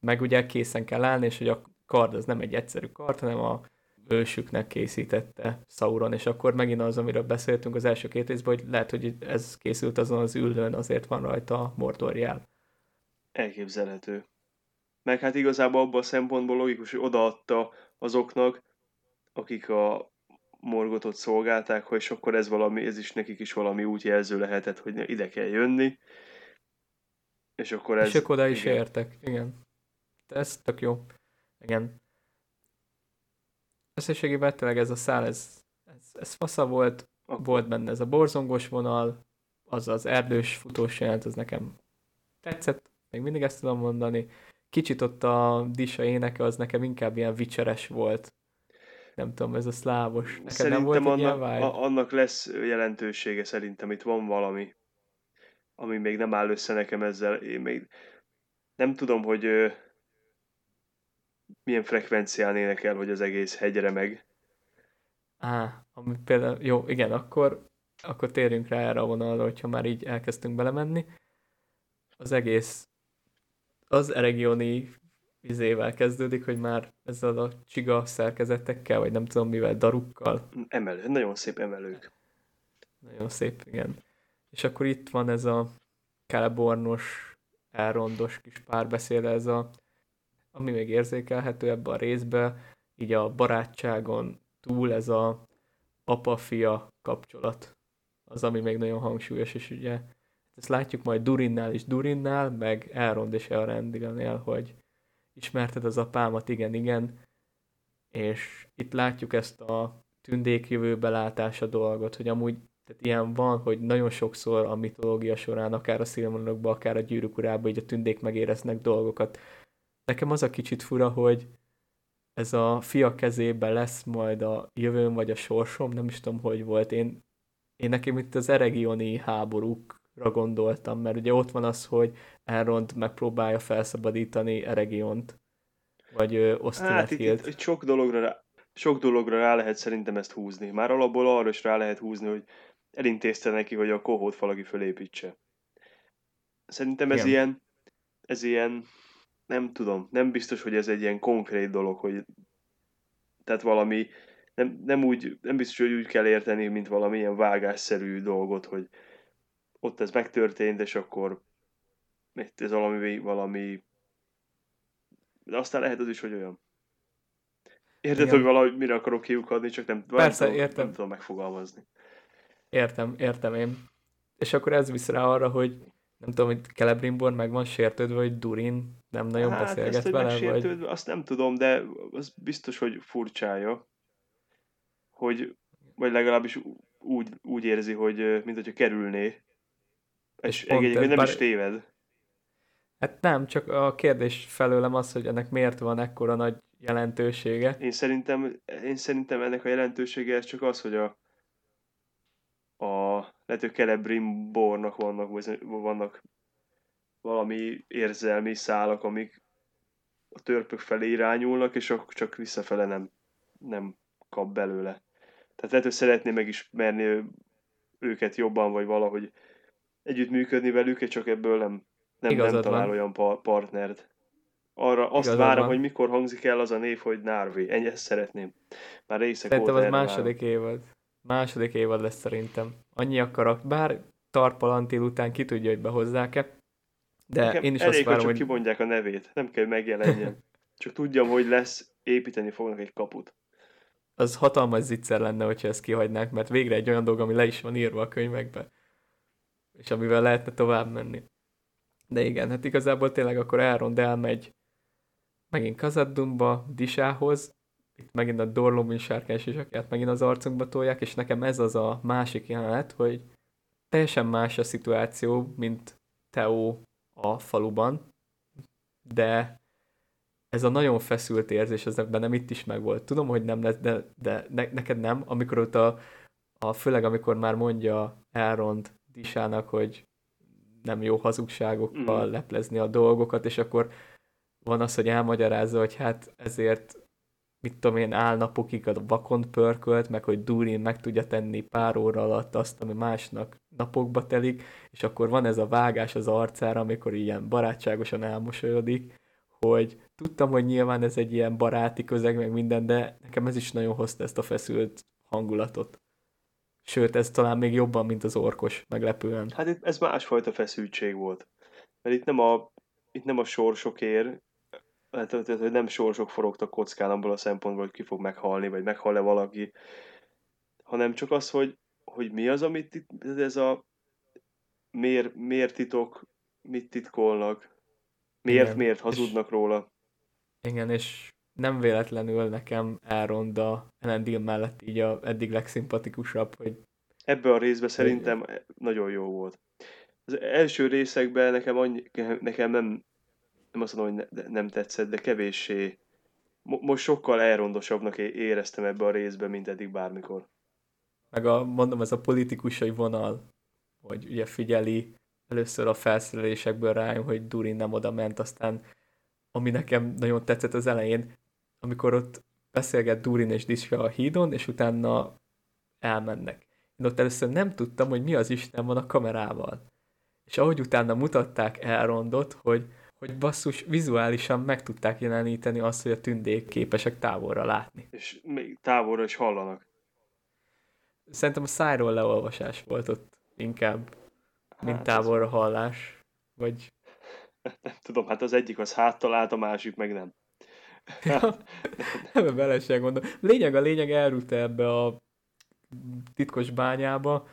Meg ugye készen kell állni, és hogy a kard az nem egy egyszerű kard, hanem a ősüknek készítette Sauron, és akkor megint az, amiről beszéltünk az első két részben, hogy lehet, hogy ez készült azon az üldön, azért van rajta a Mordor jel. Elképzelhető. Meg hát igazából abban a szempontból logikus, hogy odaadta azoknak, akik a Morgothot szolgálták, hogy és akkor ez is nekik is valami útjelző lehetett, hogy ide kell jönni. És akkor ez... És akkor oda is értek, igen. Ez tök jó. Igen. Összességében tényleg ez a szál, ez fasza volt, volt benne ez a borzongos vonal, az az erdős futós jelent, az nekem tetszett, még mindig ezt tudom mondani. Kicsit ott a Disa éneke, az nekem inkább ilyen vicseres volt. Nem tudom, ez a szlávos. Nekem nem volt egy ilyen vibe? Annak lesz jelentősége szerintem, itt van valami, ami még nem áll össze nekem ezzel. Én még nem tudom, hogy milyen frekvencián énekel, hogy az egész hegyre meg. Ami például, jó, igen, akkor térjünk rá erre a vonalra, hogyha már így elkezdtünk belemenni. Az egész az eregioni vizével kezdődik, hogy már ezzel a csiga szerkezetekkel, vagy nem tudom mivel, darukkal. Nagyon szép emelők. Nagyon szép, igen. És akkor itt van ez a Celebornos, Elrondos kis párbeszéd, ez a, ami még érzékelhető ebben a részben, így a barátságon túl ez a apa-fia kapcsolat, az, ami még nagyon hangsúlyos, és ugye ezt látjuk majd Durinnál, meg Elrond és Elrondilnél, hogy ismerted az apámat, igen, és itt látjuk ezt a tündék jövőbelátása dolgot, hogy amúgy tehát ilyen van, hogy nagyon sokszor a mitológia során, akár a Silmarilokban, akár a Gyűrűk Urában, így a tündék megéreznek dolgokat. Nekem az a kicsit fura, hogy ez a fia kezében lesz majd a jövőm vagy a sorsom, nem is tudom, hogy volt. Én nekem itt az eregioni háborúkra gondoltam, mert ugye ott van az, hogy Elrond megpróbálja felszabadítani Eregiont, vagy Osztinakilt. Hát itt sok dologra rá lehet szerintem ezt húzni. Már alapból arra is rá lehet húzni, hogy elintézte neki, hogy a kohót valaki fölépítse. Szerintem ez ilyen, nem tudom, nem biztos, hogy ez egy ilyen konkrét dolog, hogy tehát valami, nem biztos, hogy úgy kell érteni, mint valamilyen vágásszerű dolgot, hogy ott ez megtörtént, és akkor ez valami de aztán lehet az is, hogy olyan. Érted, hogy valahogy mire akarok kiukadni, csak nem tudom megfogalmazni. Értem én. És akkor ez visz rá arra, hogy nem tudom, hogy Celebrimbor meg van sértődve, hogy Durin nem nagyon beszélget ezt, vele, vagy... Azt nem tudom, de az biztos, hogy furcsája, hogy, vagy legalábbis úgy érzi, hogy mintha kerülné. És egyébként nem is téved. Hát nem, csak a kérdés felőlem az, hogy ennek miért van ekkora nagy jelentősége. Én szerintem ennek a jelentősége ez csak az, hogy a lehető Celebrimbornak vannak valami érzelmi szálak, amik a törpök felé irányulnak, és akkor csak visszafele nem kap belőle. Tehát lehet, hogy szeretné megismerni őket jobban, vagy valahogy együttműködni velük, és csak ebből nem talál olyan partnert. Arra azt várom, hogy mikor hangzik el az a név, hogy Narvi. Ennyi, ezt szeretném. Már részek szerintem volt. Szerintem az második évad lesz szerintem. Annyi akarok, bár Tar Palantír után ki tudja, hogy behozzák-e. De nekem én is elég, azt várom, hogy kimondják a nevét. Nem kell, hogy megjelenjen. Csak tudjam, hogy lesz, építeni fognak egy kaput. Az hatalmas zicser lenne, hogyha ezt kihagynák, mert végre egy olyan dolog, ami le is van írva a könyvekbe. és amivel lehetne tovább menni. De igen, hát igazából tényleg akkor Elrond elmegy megint Kazad-dûmba, Disához, itt megint a Dorlóbin sárkány sisakját megint az arcunkba tolják, és nekem ez az a másik jelenet, hogy teljesen más a szituáció, mint Théo a faluban, de ez a nagyon feszült érzés, ez bennem itt is megvolt. Tudom, hogy nem lesz, de neked nem, amikor ott főleg amikor már mondja Elrond Disának, hogy nem jó hazugságokkal leplezni a dolgokat, és akkor van az, hogy elmagyarázza, hogy hát ezért mit tudom én, álnapokig a vakon pörkölt, meg hogy Durin meg tudja tenni pár óra alatt azt, ami másnak napokba telik, és akkor van ez a vágás az arcára, amikor ilyen barátságosan elmosolyodik, hogy tudtam, hogy nyilván ez egy ilyen baráti közeg, meg minden, de nekem ez is nagyon hozta ezt a feszült hangulatot. Sőt, ez talán még jobban, mint az orkos, meglepően. Hát itt ez másfajta feszültség volt. Mert itt nem a sorsokért, tehát, hogy nem sorsok forogtak kockán abból a szempontból, hogy ki fog meghalni, vagy meghal-e valaki, hanem csak az, hogy mi az, amit itt, ez a miért titok, mit titkolnak, miért hazudnak és, róla. Igen, és nem véletlenül nekem Elrond a Elendil mellett így a eddig legszimpatikusabb, hogy... Ebben a részben szerintem nagyon jó volt. Az első részekben nekem nem azt mondom, hogy nem tetszett, de kevéssé. Most sokkal elrondosabbnak éreztem ebbe a részbe, mint eddig bármikor. Meg mondom, ez a politikusai vonal, hogy ugye figyeli, először a felszerelésekből rájön, hogy Durin nem oda ment, aztán ami nekem nagyon tetszett az elején, amikor ott beszélget Durin és Disa a hídon, és utána elmennek. Én ott először nem tudtam, hogy mi az Isten van a kamerával. És ahogy utána mutatták Elrondot, hogy basszus, vizuálisan meg tudták jeleníteni azt, hogy a tündék képesek távolra látni. És még távolra is hallanak. Szerintem a szájról leolvasás volt ott inkább, mint távolra hallás. Vagy... Nem tudom, hát az egyik az háttal állt, a másik meg nem. Ja, ebbe bele sem gondolom. A lényeg elrúgt ebbe a titkos bányába,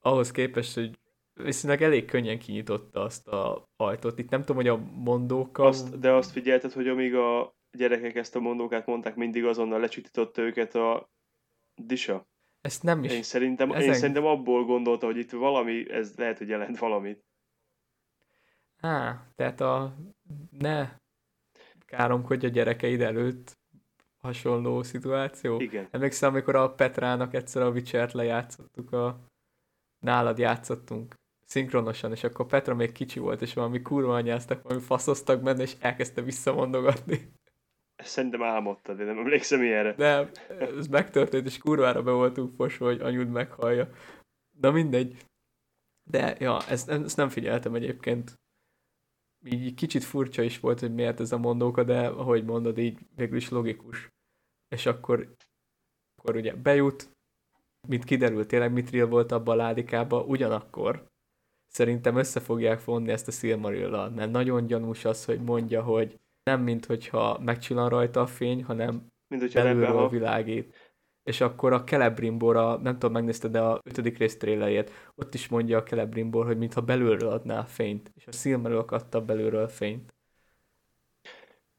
ahhoz képest, hogy viszonylag elég könnyen kinyitotta azt a ajtót. Itt nem tudom, hogy a mondókkal... De azt figyelted, hogy amíg a gyerekek ezt a mondókát mondták, mindig azonnal lecsütította őket a Disa? Ezt nem is. Én szerintem abból gondolta, hogy itt valami, ez lehet, hogy jelent valamit. Tehát ne káromkodj a gyerekeid előtt hasonló szituáció. Igen. Emlékszem, amikor a Petrának egyszer a Witchert lejátszottuk nálad játszottunk szinkronosan, és akkor Petra még kicsi volt, és valami kurva anyáztak, valami faszoztak benne, és elkezdte visszamondogatni. Szerintem álmodtad, én nem emlékszem ilyenre. De ez megtörtént, és kurvára be voltunk fosva, hogy anyud meghallja. Na mindegy. De ja, ezt nem figyeltem egyébként. Így kicsit furcsa is volt, hogy miért ez a mondóka, de ahogy mondod, így végül is logikus. És akkor ugye bejut, mint kiderült, tényleg Mithril volt abban a ládikában, ugyanakkor szerintem össze fogják vonni ezt a Silmarillal, mert nagyon gyanús az, hogy mondja, hogy nem mint hogyha megcsillan rajta a fény, hanem belülről világít. És akkor a Celebrimbor, nem tudom, megnézted, de a 5. rész trélerjét, ott is mondja a Celebrimbor, hogy mintha belülről adná a fényt, és a Silmaril adta belülről a fényt.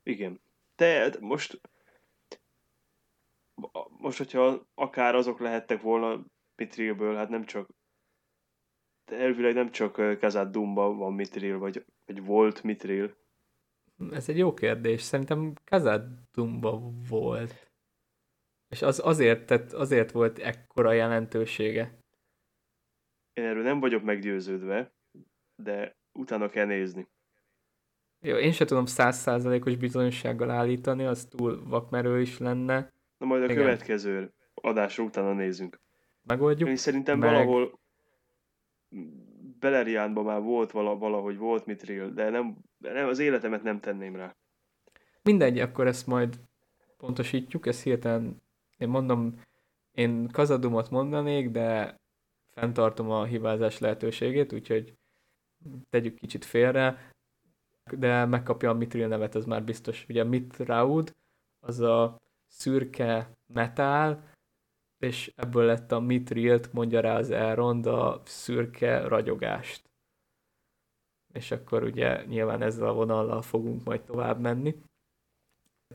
Igen. De most, hogyha akár azok lehettek volna Mithrilből, hát nem csak elvileg nem csak Kazad-dûmban van Mithril, vagy volt Mithril. Ez egy jó kérdés. Szerintem Kazad-dûmban volt. És azért volt ekkora jelentősége. Én erről nem vagyok meggyőződve, de utána kell nézni. Jó, én sem tudom 100%-os bizonyossággal állítani, az túl vakmerő is lenne. Na majd a igen. Következő adásra utána nézünk. Megoldjuk. Én szerintem valahol Beleriandban már volt valahogy volt Mithril, de nem, az életemet nem tenném rá. Mindegy, akkor ezt majd pontosítjuk, ezt hirtelen én mondom, én Kazad-dûmot mondanék, de fenntartom a hibázás lehetőségét, úgyhogy tegyük kicsit félre, de megkapja a Mithril nevet, az már biztos. Ugye Mithraud, az a szürke metál, és ebből lett a Mithrilt, mondja rá az Elrond, a szürke ragyogást. És akkor ugye nyilván ezzel a vonallal fogunk majd tovább menni.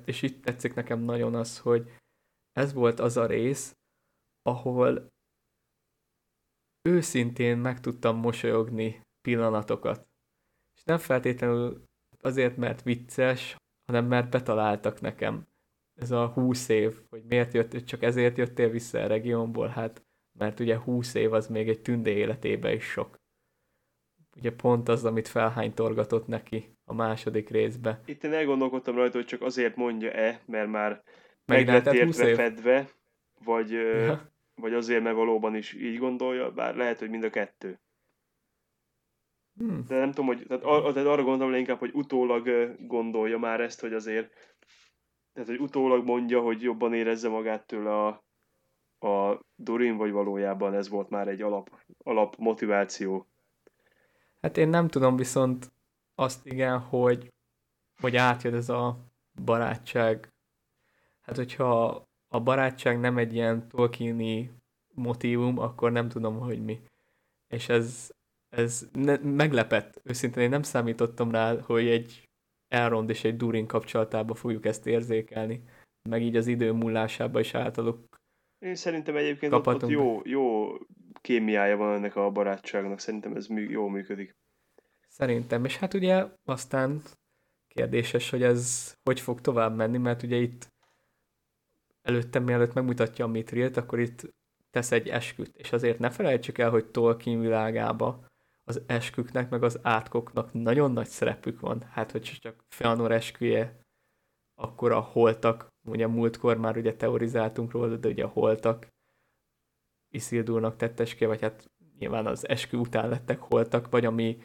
És itt tetszik nekem nagyon az, hogy ez volt az a rész, ahol őszintén meg tudtam mosolyogni pillanatokat. És nem feltétlenül azért, mert vicces, hanem mert betaláltak nekem. Ez a 20 év, hogy miért jött, csak ezért jöttél vissza a regionból, hát mert ugye 20 év az még egy tündé életébe is sok. Ugye pont az, amit Felhány torgatott neki a második részbe. Itt én elgondolkodtam rajta, hogy csak azért mondja-e, mert már meg lett értve fedve, vagy azért, mert valóban is így gondolja, bár lehet, hogy mind a kettő. De nem tudom, hogy tehát arra gondolom inkább, hogy utólag gondolja már ezt, hogy azért, tehát hogy utólag mondja, hogy jobban érezze magát tőle a Durin, vagy valójában ez volt már egy alap motiváció. Hát én nem tudom, viszont azt igen, hogy átjön ez a barátság. Hát hogyha a barátság nem egy ilyen Tolkieni motívum, akkor nem tudom, hogy mi. És ez meglepett. Őszintén én nem számítottam rá, hogy egy Elrond és egy Durin kapcsolatába fogjuk ezt érzékelni. Meg így az idő múlásába is általuk. Én szerintem egyébként ott jó kémiája van ennek a barátságnak. Szerintem ez jól működik. Szerintem. És hát ugye aztán kérdéses, hogy ez hogy fog tovább menni, mert ugye itt mielőtt megmutatja a Mithrilt, akkor itt tesz egy esküt. És azért ne felejtsük el, hogy Tolkien világába az esküknek, meg az átkoknak nagyon nagy szerepük van. Hát, hogy csak Fëanor esküje, akkor a holtak, ugye múltkor már ugye teorizáltunk róla, de ugye a holtak Isildurnak tett esküje, vagy hát nyilván az eskü után lettek holtak, vagy ami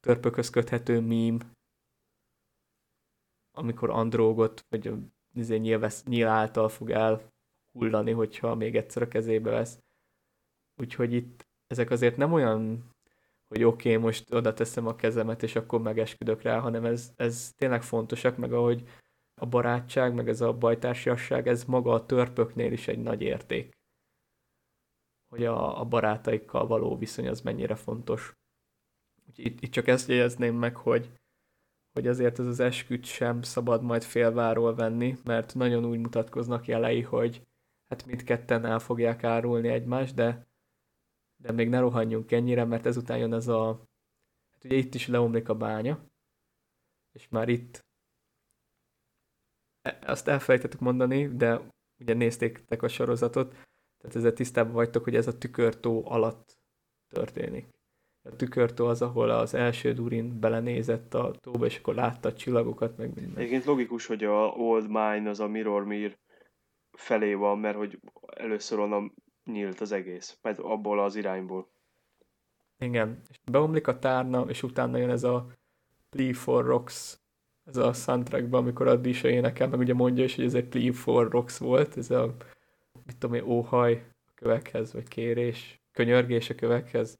törpökhöz köthető mím, amikor Andrógot, vagy nyíl által fog elhullani, hogyha még egyszer a kezébe vesz. Úgyhogy itt ezek azért nem olyan, hogy oké, most oda teszem a kezemet, és akkor megesküdök rá, hanem ez tényleg fontosak, meg ahogy a barátság, meg ez a bajtársiasság, ez maga a törpöknél is egy nagy érték. Hogy a barátaikkal való viszony az mennyire fontos. Úgyhogy itt csak ezt jegyezném meg, hogy azért ez az esküt sem szabad majd félváról venni, mert nagyon úgy mutatkoznak jelei, hogy hát mindketten el fogják árulni egymást, de még ne rohanjunk ennyire, mert ezután jön ez a... Hát ugye itt is leomlik a bánya, és már itt azt elfelejtettük mondani, de ugye néztétek a sorozatot, tehát ezzel tisztában vagytok, hogy ez a tükörtó alatt történik. A tükörtó az, ahol az első Durin belenézett a tóba, és akkor látta a csillagokat, meg minden. Egyébként logikus, hogy a Old Mine az a Mirormir felé van, mert hogy először onnan nyílt az egész, mert abból az irányból. Igen, és beomlik a tárna, és utána jön ez a Plea for Rocks, ez a soundtrackban, amikor a Disa énekel, meg ugye mondja is, hogy ez egy Plea for Rocks volt, ez a, mit tudom én, óhaj a kövekhez, vagy kérés, könyörgés a kövekhez.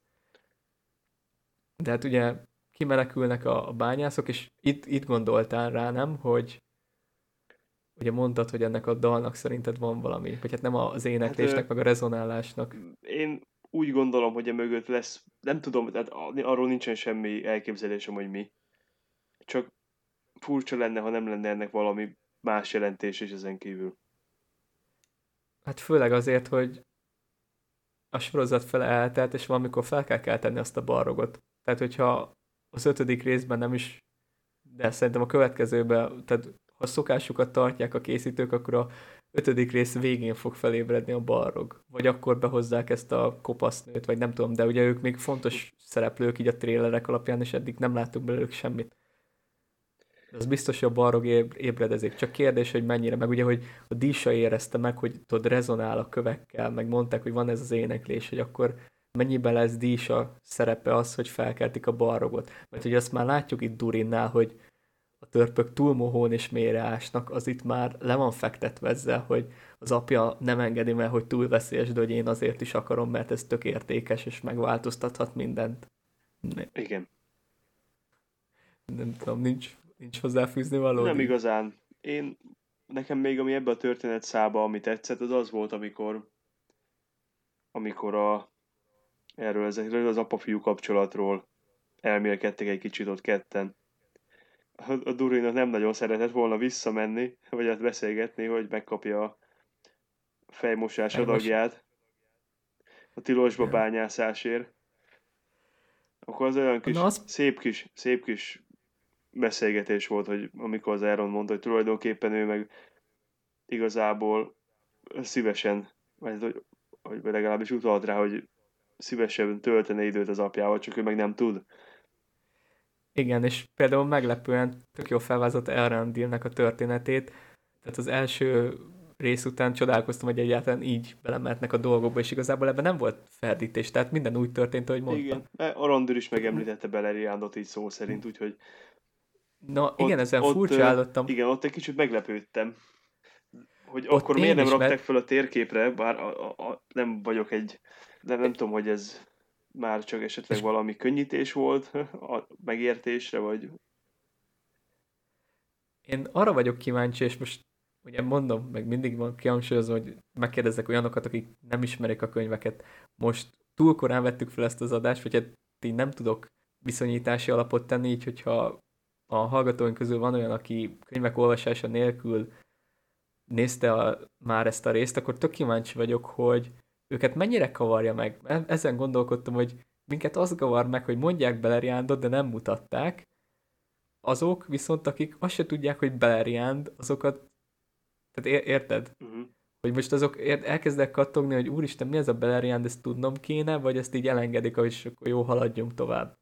De hát ugye kimenekülnek a bányászok, és itt gondoltál rá, nem, hogy ugye mondtad, hogy ennek a dalnak szerinted van valami, vagy hát nem az éneklésnek, meg a rezonálásnak. Én úgy gondolom, hogy a mögött lesz, nem tudom, tehát arról nincsen semmi elképzelésem, hogy mi. Csak furcsa lenne, ha nem lenne ennek valami más jelentés is ezen kívül. Hát főleg azért, hogy a sorozat fele eltelt, és valamikor fel kell kelteni azt a balrogot. Tehát, hogyha az 5. részben nem is, de szerintem a következőben, tehát ha szokásukat tartják a készítők, akkor a 5. rész végén fog felébredni a balrog. Vagy akkor behozzák ezt a kopasznőt, vagy nem tudom, de ugye ők még fontos szereplők így a trélerek alapján, és eddig nem láttuk belőlük semmit. De az biztos, hogy a balrog ébredezik. Csak kérdés, hogy mennyire, meg ugye, hogy a Dísa érezte meg, hogy tudod, rezonál a kövekkel, meg mondták, hogy van ez az éneklés, hogy akkor mennyiben lesz Dísa szerepe az, hogy felkeltik a balrogot. Mert ugye azt már látjuk itt Durinnál, hogy a törpök túl mohón és mélyre ásnak, az itt már le van fektetve ezzel, hogy az apja nem engedi meg, hogy túl veszélyes, de hogy én azért is akarom, mert ez tök értékes, és megváltoztathat mindent. Igen. Nem tudom, nincs hozzáfűzni való? Nem igazán. Nekem még ami ebbe a történet szába, ami tetszett, az volt, amikor amikor erről ezekről az apa-fiú kapcsolatról elmélkedtek egy kicsit ott ketten. A Durinnak nem nagyon szeretett volna visszamenni, vagy hát beszélgetni, hogy megkapja a fejmosás adagját a tilosba bányászásért. Akkor az olyan kis, szép kis beszélgetés volt, hogy amikor az Elrond mondta, hogy tulajdonképpen ő meg igazából szívesen, vagy legalábbis utalt rá, hogy szívesen töltene időt az apjával, csak ő meg nem tud. Igen, és például meglepően tök jól felvázolta Elrondírnak a történetét. Tehát az első rész után csodálkoztam, hogy egyáltalán így belemertnek a dolgokba, és igazából ebben nem volt ferdítés, tehát minden úgy történt, ahogy mondtam. Igen, Arondír is megemlítette Beleriandot így szó szerint, úgyhogy... Na igen, ezen furcsállottam. Igen, ott egy kicsit meglepődtem, hogy ott akkor miért nem rakták fel a térképre, bár nem vagyok egy... De nem tudom, hogy ez már csak esetleg valami könnyítés volt a megértésre, vagy... Én arra vagyok kíváncsi, és most ugye mondom, meg mindig van kihangsúlyozva, hogy megkérdezek olyanokat, akik nem ismerik a könyveket. Most túl korán vettük fel ezt az adást, vagy hát én nem tudok viszonyítási alapot tenni, így hogyha a hallgatóink közül van olyan, aki könyvek olvasása nélkül nézte már ezt a részt, akkor tök kíváncsi vagyok, hogy őket mennyire kavarja meg. Ezen gondolkodtam, hogy minket az kavar meg, hogy mondják Beleriandot, de nem mutatták. Azok viszont, akik azt se tudják, hogy Beleriand, azokat... Tehát érted? Uh-huh. Hogy most azok elkezdek kattogni, hogy úristen, mi ez a Beleriand, ezt tudnom kéne, vagy ezt így elengedik, és akkor jó, haladjunk tovább.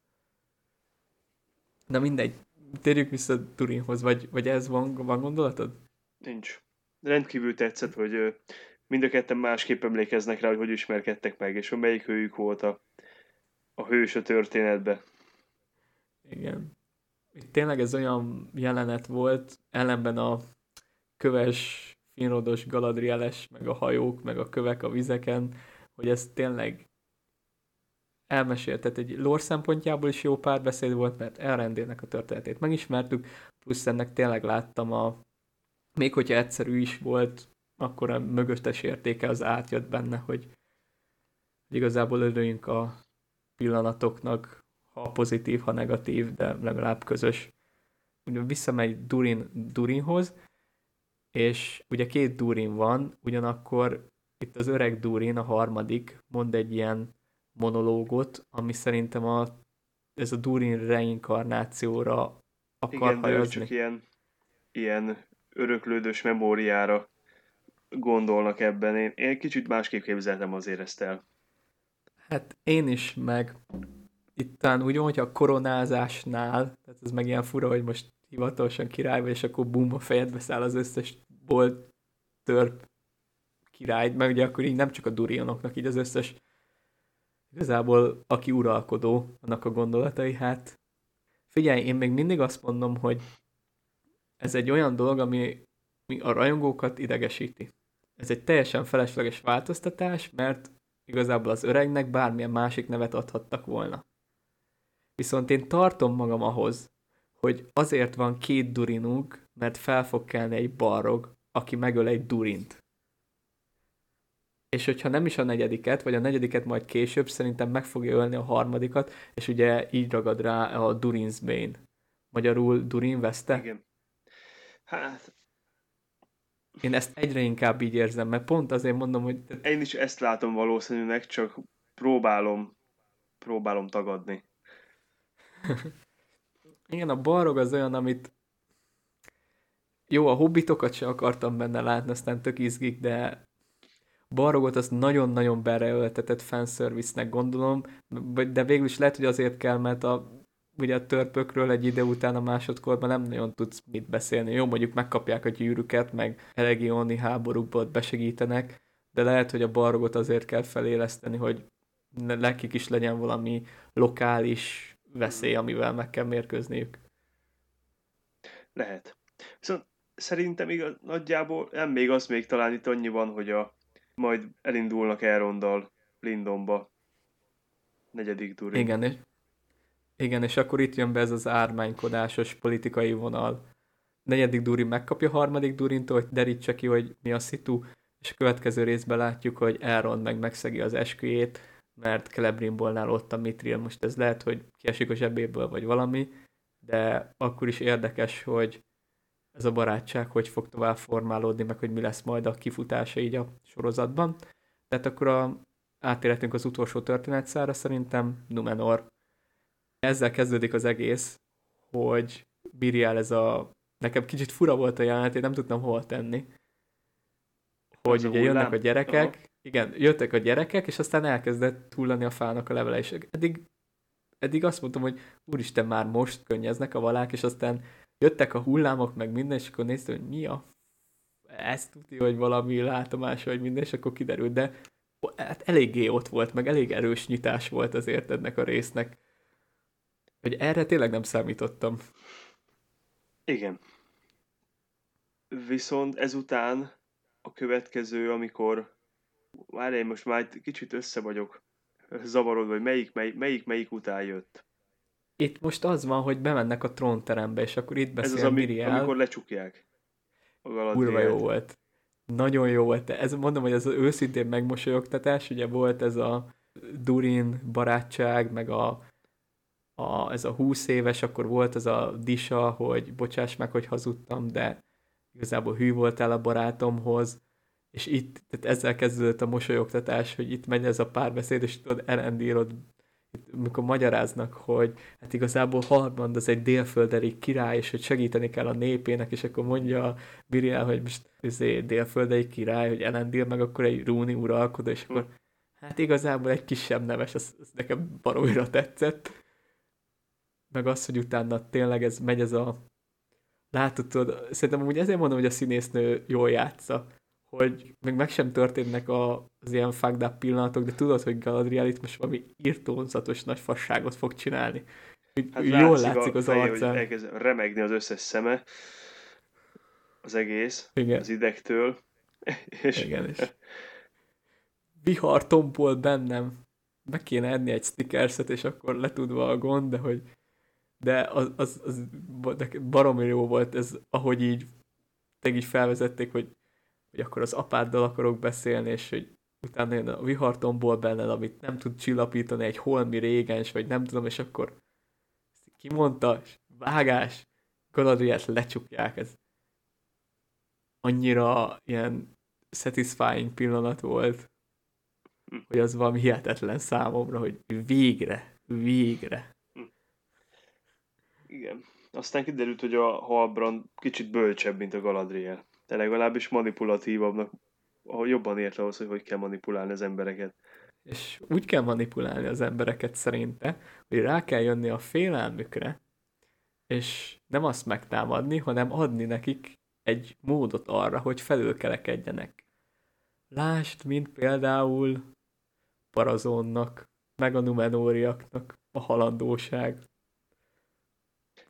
Na mindegy, térjük vissza Durinhoz, vagy ez van gondolatod? Nincs. Rendkívül tetszett, hogy mind a ketten másképp emlékeznek rá, hogy ismerkedtek meg, és hogy melyik őjük volt a hős a történetbe. Igen. Itt tényleg ez olyan jelenet volt, ellenben a köves, finrodos, galadrieles, meg a hajók, meg a kövek a vizeken, hogy ez tényleg elmesélt. Tehát egy lore szempontjából is jó párbeszéd volt, mert elrendélnek a történetét megismertük, plusz ennek tényleg láttam még hogyha egyszerű is volt, akkor a mögöttes értéke az átjött benne, hogy igazából örüljünk a pillanatoknak, ha pozitív, ha negatív, de legalább közös. Ugyan visszamegy Durinhoz, és ugye 2 Durin van, ugyanakkor itt az öreg Durin, a harmadik, mond egy ilyen monológot, ami szerintem ez a Durin reinkarnációra akar hajazni. Igen, csak ilyen öröklődős memóriára gondolnak ebben. Én kicsit másképp képzeltem azért ezt el. Hát én is, meg itt úgy van, hogyha a koronázásnál, tehát ez meg ilyen fura, hogy most hivatalosan király vagy, és akkor bum, a fejedbe száll az összes bolt, törp király, meg ugye akkor így nem csak a durionoknak, így az összes igazából aki uralkodó, annak a gondolatai. Hát figyelj, én még mindig azt mondom, hogy ez egy olyan dolog, ami a rajongókat idegesíti. Ez egy teljesen felesleges változtatás, mert igazából az öregnek bármilyen másik nevet adhattak volna. Viszont én tartom magam ahhoz, hogy azért van 2 Durinunk, mert fel fog kelni egy balrog, aki megöl egy Durint. És hogyha nem is a negyediket, vagy a negyediket majd később, szerintem meg fogja ölni a harmadikat, és ugye így ragad rá a Durin's Bane. Magyarul Durin veszte? Igen. Hát... Én ezt egyre inkább így érzem, mert pont azért mondom, hogy... Én is ezt látom valószínűleg, csak próbálom tagadni. Igen, a balrog az olyan, amit... Jó, a hobbitokat se akartam benne látni, aztán tök izgik, de balrogot azt nagyon-nagyon beleöltetett fanservice-nek gondolom, de végül is lehet, hogy azért kell, mert ugye a törpökről egy idő után a másodkorban nem nagyon tudsz mit beszélni. Jó, mondjuk megkapják a gyűrűket, meg elegioni háborúkból besegítenek, de lehet, hogy a balrogot azért kell feléleszteni, hogy nekik is legyen valami lokális veszély, amivel meg kell mérkőzniük. Lehet. Viszont szerintem nagyjából nem még talán itt annyi van, hogy majd elindulnak Elronddal Lindonba. 4. Durin. Igen, és akkor itt jön be ez az ármánykodásos politikai vonal. 4. Durin megkapja a 3. Durintól, hogy derítse ki, hogy mi a szitu, és a következő részben látjuk, hogy Elrond megszegi az esküjét, mert Celebrimbornál ott a Mithril, most ez lehet, hogy kiesik a zsebéből, vagy valami, de akkor is érdekes, hogy ez a barátság hogy fog tovább formálódni, meg hogy mi lesz majd a kifutása így a sorozatban. Tehát akkor átérhetünk az utolsó történetszára, szerintem Numenor. Ezzel kezdődik az egész, hogy Miriel ez a... Nekem kicsit fura volt a jelenet, én nem tudtam hova tenni. Hogy ugye jönnek a gyerekek, igen, jöttek a gyerekek, és aztán elkezdett hullani a fának a levele, és eddig azt mondtam, hogy úristen, már most könnyeznek a valák, és aztán jöttek a hullámok, meg minden, és akkor néztem, hogy mi a... Ezt tudja, hogy valami látomás, vagy minden, és akkor kiderült, de hát eléggé ott volt, meg elég erős nyitás volt azért ennek a résznek. Hogy erre tényleg nem számítottam. Igen. Viszont ezután a következő, amikor... Várjál, most már kicsit össze vagyok zavarodva, hogy melyik után jött. Itt most az van, hogy bemennek a trónterembe, és akkor itt beszél Miriel. Ez az, amikor lecsukják. Kurva jó volt. Nagyon jó volt. Ez, mondom, hogy ez az őszintén megmosolyogtatás, ugye volt ez a Durin barátság, meg ez a 20 éves, akkor volt ez a Disa, hogy bocsáss meg, hogy hazudtam, de igazából hű voltál a barátomhoz, és itt tehát ezzel kezdődött a mosolyogtatás, hogy itt megy ez a párbeszéd, és tudod, Arondírod, amikor magyaráznak, hogy hát igazából Halbrand az egy délfölderi király, és hogy segíteni kell a népének, és akkor mondja Miriel, hogy most délfölderi király, hogy Elendil meg akkor egy rúni uralkodó, és akkor hát igazából egy kisebb neves, az nekem baromira tetszett. Meg az, hogy utána tényleg ez megy ez a... Látod, szerintem amúgy ezért mondom, hogy a színésznő jól játsza, hogy meg sem történnek az ilyen fucked up pillanatok, de tudod, hogy Galadriel itt most valami irtónzatos nagy fasságot fog csinálni. Hát jól látszik az arcán. Elkezd remegni az összes szeme, az egész, igen. Az idegtől. És igen, és vihar tompol bennem. Meg kéne enni egy stickerset, és akkor letudva a gond, de hogy az baromi jó volt ez, ahogy így felvezették, hogy akkor az apáddal akarok beszélni, és hogy utána jön a vihartomból benned, amit nem tud csillapítani egy holmi régens, vagy nem tudom, és akkor kimondta, és vágás, Galadrielt lecsukják, ez annyira ilyen satisfying pillanat volt, hogy az valami hihetetlen számomra, hogy végre. Igen. Aztán kiderült, hogy a Halbrand kicsit bölcsebb, mint a Galadriel. De legalábbis manipulatívabbnak, jobban ért ahhoz, hogy kell manipulálni az embereket. És úgy kell manipulálni az embereket szerinte, hogy rá kell jönni a félelmükre, és nem azt megtámadni, hanem adni nekik egy módot arra, hogy felülkerekedjenek. Lásd, mint például Pharazónnak, meg a Numenóriaknak a halandóság.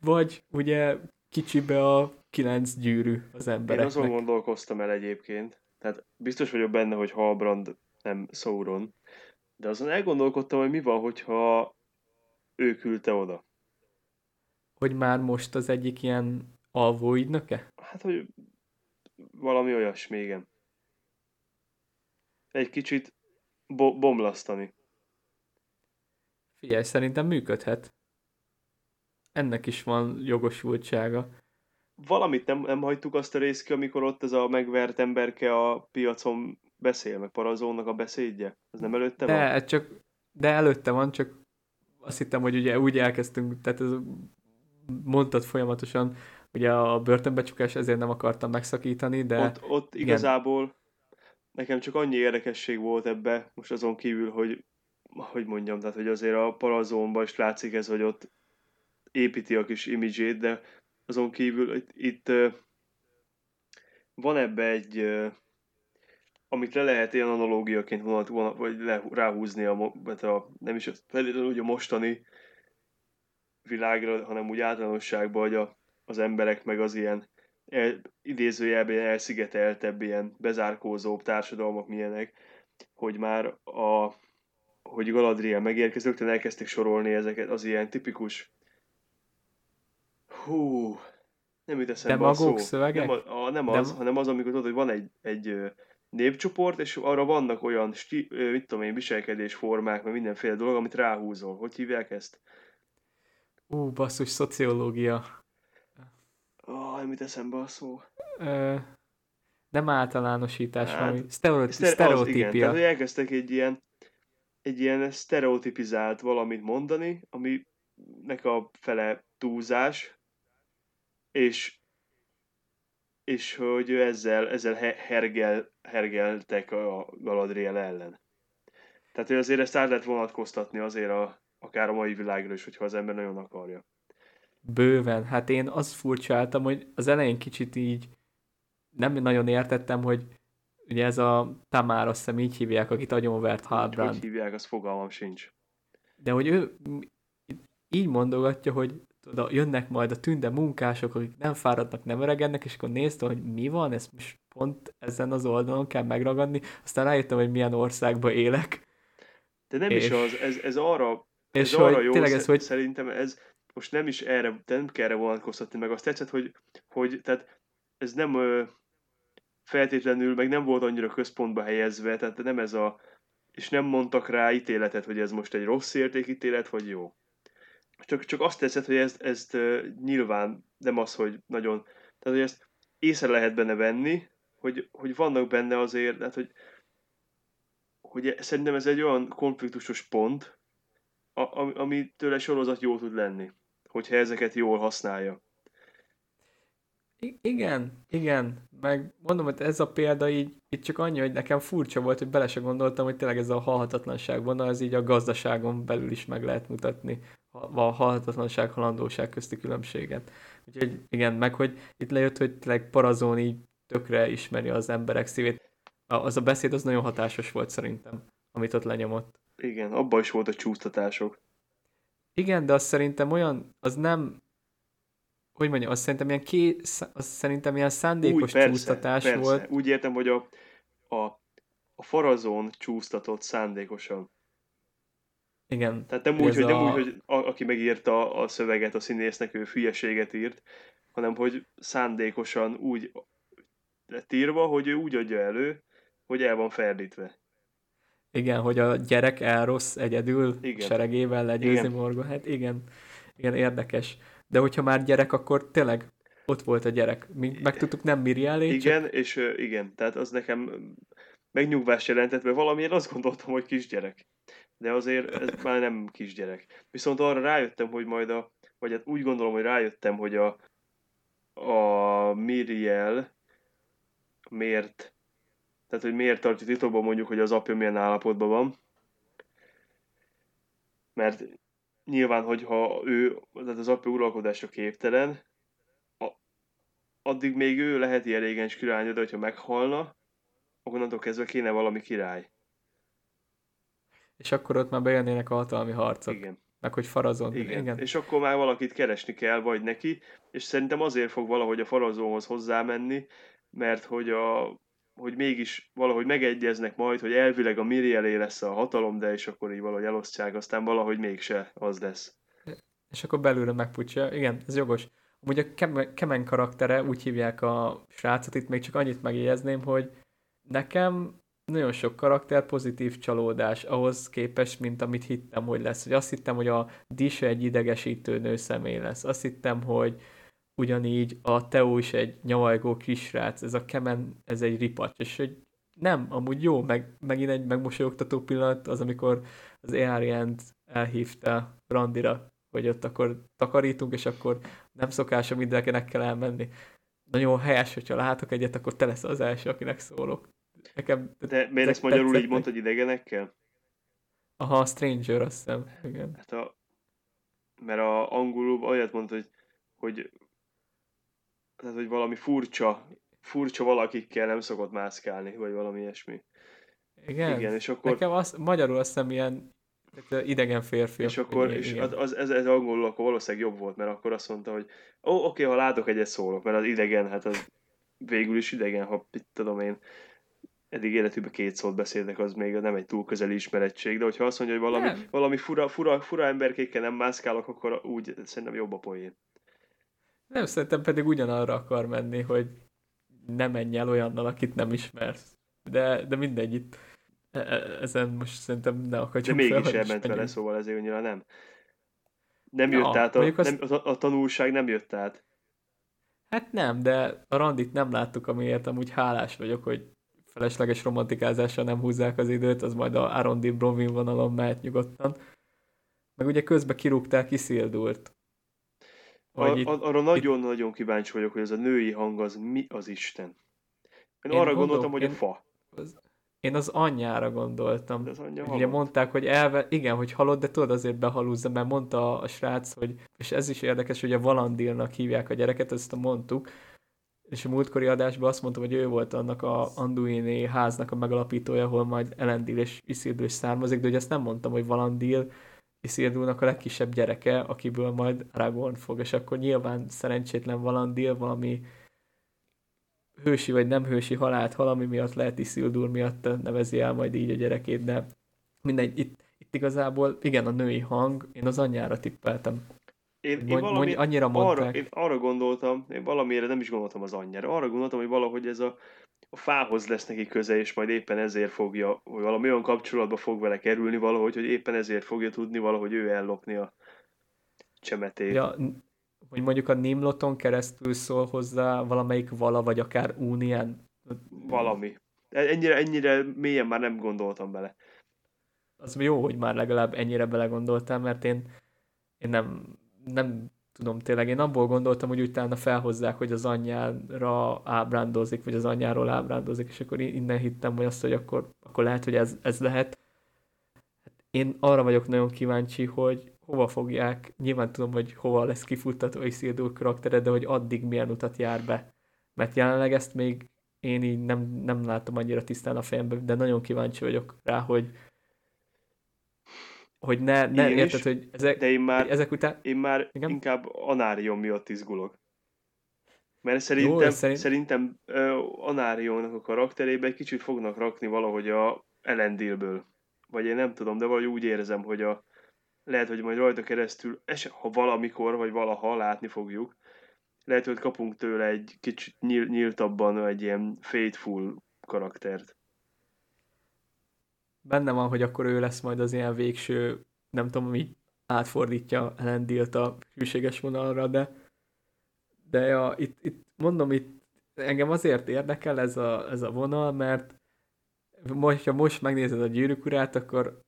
Vagy ugye kicsibe a 9 gyűrű az embereknek. Én azon gondolkoztam el egyébként, tehát biztos vagyok benne, hogy Halbrand nem Sauron, de azon elgondolkodtam, hogy mi van, hogyha ő küldte oda. Hogy már most az egyik ilyen alvóügynöke? Hát, hogy valami olyasmi, igen. Egy kicsit bomlasztani. Figyelj, szerintem működhet. Ennek is van jogosultsága. Valamit nem hagytuk azt a részt ki, amikor ott ez a megvert emberke a piacon beszél, meg Pharazónnak a beszédje. Ez nem előtte van? De előtte van, csak azt hittem, hogy ugye úgy elkezdtünk, tehát ez, mondtad folyamatosan, ugye a börtönbecsukás, ezért nem akartam megszakítani, de... Ott igazából... Nekem csak annyi érdekesség volt ebbe, most azon kívül, hogy mondjam, tehát hogy azért a Pharazónban is látszik ez, hogy ott építi a kis imidzsét, de azon kívül itt van ebbe egy, amit le lehet ilyen analógiaként vonat, vagy ráhúzni nem is úgy a mostani világra, hanem úgy általánosságban, hogy az emberek meg az ilyen idézőjelben elszigeteltebb, ilyen bezárkózóbb társadalmak milyenek, hogy már hogy Galadriel megérkezik, rögtön elkezdték sorolni ezeket, az ilyen tipikus nem jut eszembe a szó. Demagóg szövegek? Nem az, hanem az, amikor tudod, hogy van egy népcsoport, és arra vannak olyan viselkedésformák, meg mindenféle dolog, amit ráhúzol. Hogy hívják ezt? Basszus, szociológia. Mit eszembe a szó? Nem általánosítás, valami sztereotípia. Igen, tehát elkezdtek egy ilyen sztereotipizált valamit mondani, aminek a fele túlzás, és hogy ezzel hergeltek a Galadriel ellen. Tehát hogy azért ezt át lehet vonatkoztatni azért akár a mai világra is, hogyha az ember nagyon akarja. Bőven. Hát én azt furcsáltam, hogy az elején kicsit így nem nagyon értettem, hogy ugye ez a Tamár, azt hiszem így hívják, akit agyonvert Halbrand. Hogy hívják, az fogalmam sincs. De hogy ő így mondogatja, hogy jönnek majd a tünde munkások, akik nem fáradnak, nem öregednek, és akkor néztem, hogy mi van, ezt most pont ezen az oldalon kell megragadni, aztán rájöttem, hogy milyen országban élek. De nem és... is az, ez arra, és ez arra jó, szerintem ez most nem is erre, de nem kell erre vonatkoztatni, meg azt tetszett, hogy tehát ez nem feltétlenül, meg nem volt annyira központba helyezve, tehát nem ez a, és nem mondtak rá ítéletet, hogy ez most egy rossz értékítélet, vagy jó. Csak azt tetszett, hogy ezt nyilván nem az, hogy nagyon, tehát hogy ezt észre lehet benne venni, hogy vannak benne azért, tehát hogy szerintem ez egy olyan konfliktusos pont, amitől egy sorozat jó tud lenni, hogyha ezeket jól használja. Igen, meg mondom, hogy ez a példa így, itt csak annyi, hogy nekem furcsa volt, hogy bele se gondoltam, hogy tényleg ez a halhatatlanság vonal, ez így a gazdaságon belül is meg lehet mutatni a halhatatlanság, halandóság közti különbséget. Úgyhogy igen, meg hogy itt lejött, hogy tényleg Pharazôn így tökre ismeri az emberek szívét. Az a beszéd az nagyon hatásos volt szerintem, amit ott lenyomott. Igen, abban is volt a csúsztatások. Igen, de az szerintem olyan, az nem... Hogy mondjam, az szerintem ilyen szándékos csúsztatás volt. Úgy értem, hogy a Pharazón csúsztatott szándékosan. Igen. Tehát nem úgy, hogy aki megírta a szöveget, a színésznek, ő hülyeséget írt, hanem hogy szándékosan úgy lett írva, hogy ő úgy adja elő, hogy el van ferdítve. Igen, hogy a gyerek elrossz egyedül, igen, seregével legyőzni Morgoth. Hát igen, érdekes. De hogyha már gyerek, akkor tényleg ott volt a gyerek. Mi megtudtuk, nem Miriel. Igen, csak... és igen, tehát az nekem megnyugvást jelentett, mert valamiért azt gondoltam, hogy kisgyerek. De azért ez már nem kisgyerek. Viszont arra rájöttem, hogy majd vagy hát úgy gondolom, hogy rájöttem, hogy a Miriel miért, tehát hogy miért tartja titokban mondjuk, hogy az apja milyen állapotban van. Mert nyilván, hogyha ő, tehát az apja uralkodásra képtelen, addig még ő lehet ilyen régens királynő, de hogyha meghalna, akkor onnantól kezdve kéne valami király. És akkor ott már bejönnének a hatalmi harcok. Igen. Meg hogy Pharazón. Igen. És akkor már valakit keresni kell, vagy neki, és szerintem azért fog valahogy a Pharazónhoz hozzámenni, mert hogy mégis valahogy megegyeznek majd, hogy elvileg a Mirielé lesz a hatalom, de és akkor így valahogy elosztják, aztán valahogy mégse az lesz. És akkor belülről megpucsa. Igen, ez jogos. Amúgy a Kemen karaktere, úgy hívják a srácot, itt még csak annyit megjegyezném, hogy nekem nagyon sok karakter pozitív csalódás ahhoz képest, mint amit hittem, hogy lesz. Hogy azt hittem, hogy a Disa egy idegesítő nőszemély lesz. Azt hittem, hogy ugyanígy a Théo is egy nyavajgó kisrác, ez a Kemen, ez egy ripacs, és hogy nem, amúgy jó, megint egy megmosolyogtató pillanat az, amikor az Elrond elhívta randira, hogy ott akkor takarítunk, és akkor nem szokásom, mindenkinek kell elmenni. Nagyon helyes, hogyha látok egyet, akkor te lesz az első, akinek szólok. Nekem de miért ezt magyarul így mondtad, hogy idegenekkel? Aha, stranger, azt hiszem. Igen. Hát mert a angolul olyat mondta, hogy valami furcsa valakikkel nem szokott mászkálni, vagy valami ilyesmi. Igen, és akkor... Nekem magyarul azt hiszem ilyen idegen férfi. És akkor és ez angolul akkor valószínűleg jobb volt, mert akkor azt mondta, hogy oké, ha látok egyet szólok, mert az idegen, hát az végül is idegen, ha itt tudom én, eddig életükben 2 szót beszélnek, az még nem egy túl közeli ismerettség, de hogyha azt mondja, hogy valami fura emberkékkel nem mászkálok, akkor úgy szerintem jobb a poén. Nem, szerintem pedig ugyanarra akar menni, hogy ne menj el olyannal, akit nem ismersz. de mindegy, itt ezen most szerintem ne akadjunk fel. De mégis elment vele, szóval ezért nyilván nem. Nem jött át, a tanulság nem jött át. Hát nem, de a Randit nem láttuk, amiért amúgy hálás vagyok, hogy felesleges romantikázással nem húzzák az időt, az majd a Arondír Bronwyn vonalon mehet nyugodtan. Meg ugye közben kirúgták Isildurt. Arra nagyon-nagyon kíváncsi vagyok, hogy ez a női hang az mi az Isten. Én arra gondoltam, hogy a fa. Én az anyjára gondoltam. Az anyja ugye mondták, hogy igen, hogy halott, de tudod azért behalúzza, mert mondta a srác, hogy, és ez is érdekes, hogy a Valandilnak hívják a gyereket, ezt mondtuk, és a múltkori adásban azt mondtam, hogy ő volt annak a anduini háznak a megalapítója, ahol majd Elendil és Isildur is származik, de ugye ezt nem mondtam, hogy Valandil Isildurnak a legkisebb gyereke, akiből majd Aragorn fog, és akkor nyilván szerencsétlen Valandil valami hősi vagy nem hősi halált valami miatt, lehet Isildur miatt nevezi el majd így a gyerekét, de mindegy, itt igazából igen, a női hang, én az anyjára tippeltem. Én valamiért nem is gondoltam az anyjára, arra gondoltam, hogy valahogy ez a fához lesz neki köze, és majd éppen ezért fogja, hogy valami olyan kapcsolatba fog vele kerülni valahogy, hogy éppen ezért fogja tudni valahogy ő ellopni a csemetét. Ja, hogy mondjuk a Nimloton keresztül szól hozzá valamelyik vala, vagy akár Únián. Valami. Ennyire mélyen már nem gondoltam bele. Az jó, hogy már legalább ennyire belegondoltál, mert én nem tudom tényleg, én abból gondoltam, hogy utána felhozzák, hogy az anyjára ábrándozik, vagy az anyjáról ábrándozik, és akkor innen hittem, hogy azt, hogy akkor lehet, hogy ez lehet. Én arra vagyok nagyon kíváncsi, hogy hova fogják, nyilván tudom, hogy hova lesz kifuttatva Isildur karaktere, de hogy addig milyen utat jár be. Mert jelenleg ezt még én így nem látom annyira tisztán a fejemben, de nagyon kíváncsi vagyok rá, hogy ne érted, is, hogy ezek után... Én már igen? Inkább Anarion miatt izgulok. Mert szerintem Anarionnak a karakterébe egy kicsit fognak rakni valahogy a Elendilből. Vagy én nem tudom, de valahogy úgy érzem, hogy lehet, hogy majd rajta keresztül, ha valamikor, vagy valaha látni fogjuk, lehet, hogy kapunk tőle egy kicsit nyíltabban egy ilyen faithful karaktert. Benne van, hogy akkor ő lesz majd az ilyen végső, nem tudom, ami átfordítja Elendilt a hűséges vonalra, de ja, itt mondom, itt engem azért érdekel ez a vonal, mert ha most megnézed a Gyűrűk Urát, akkor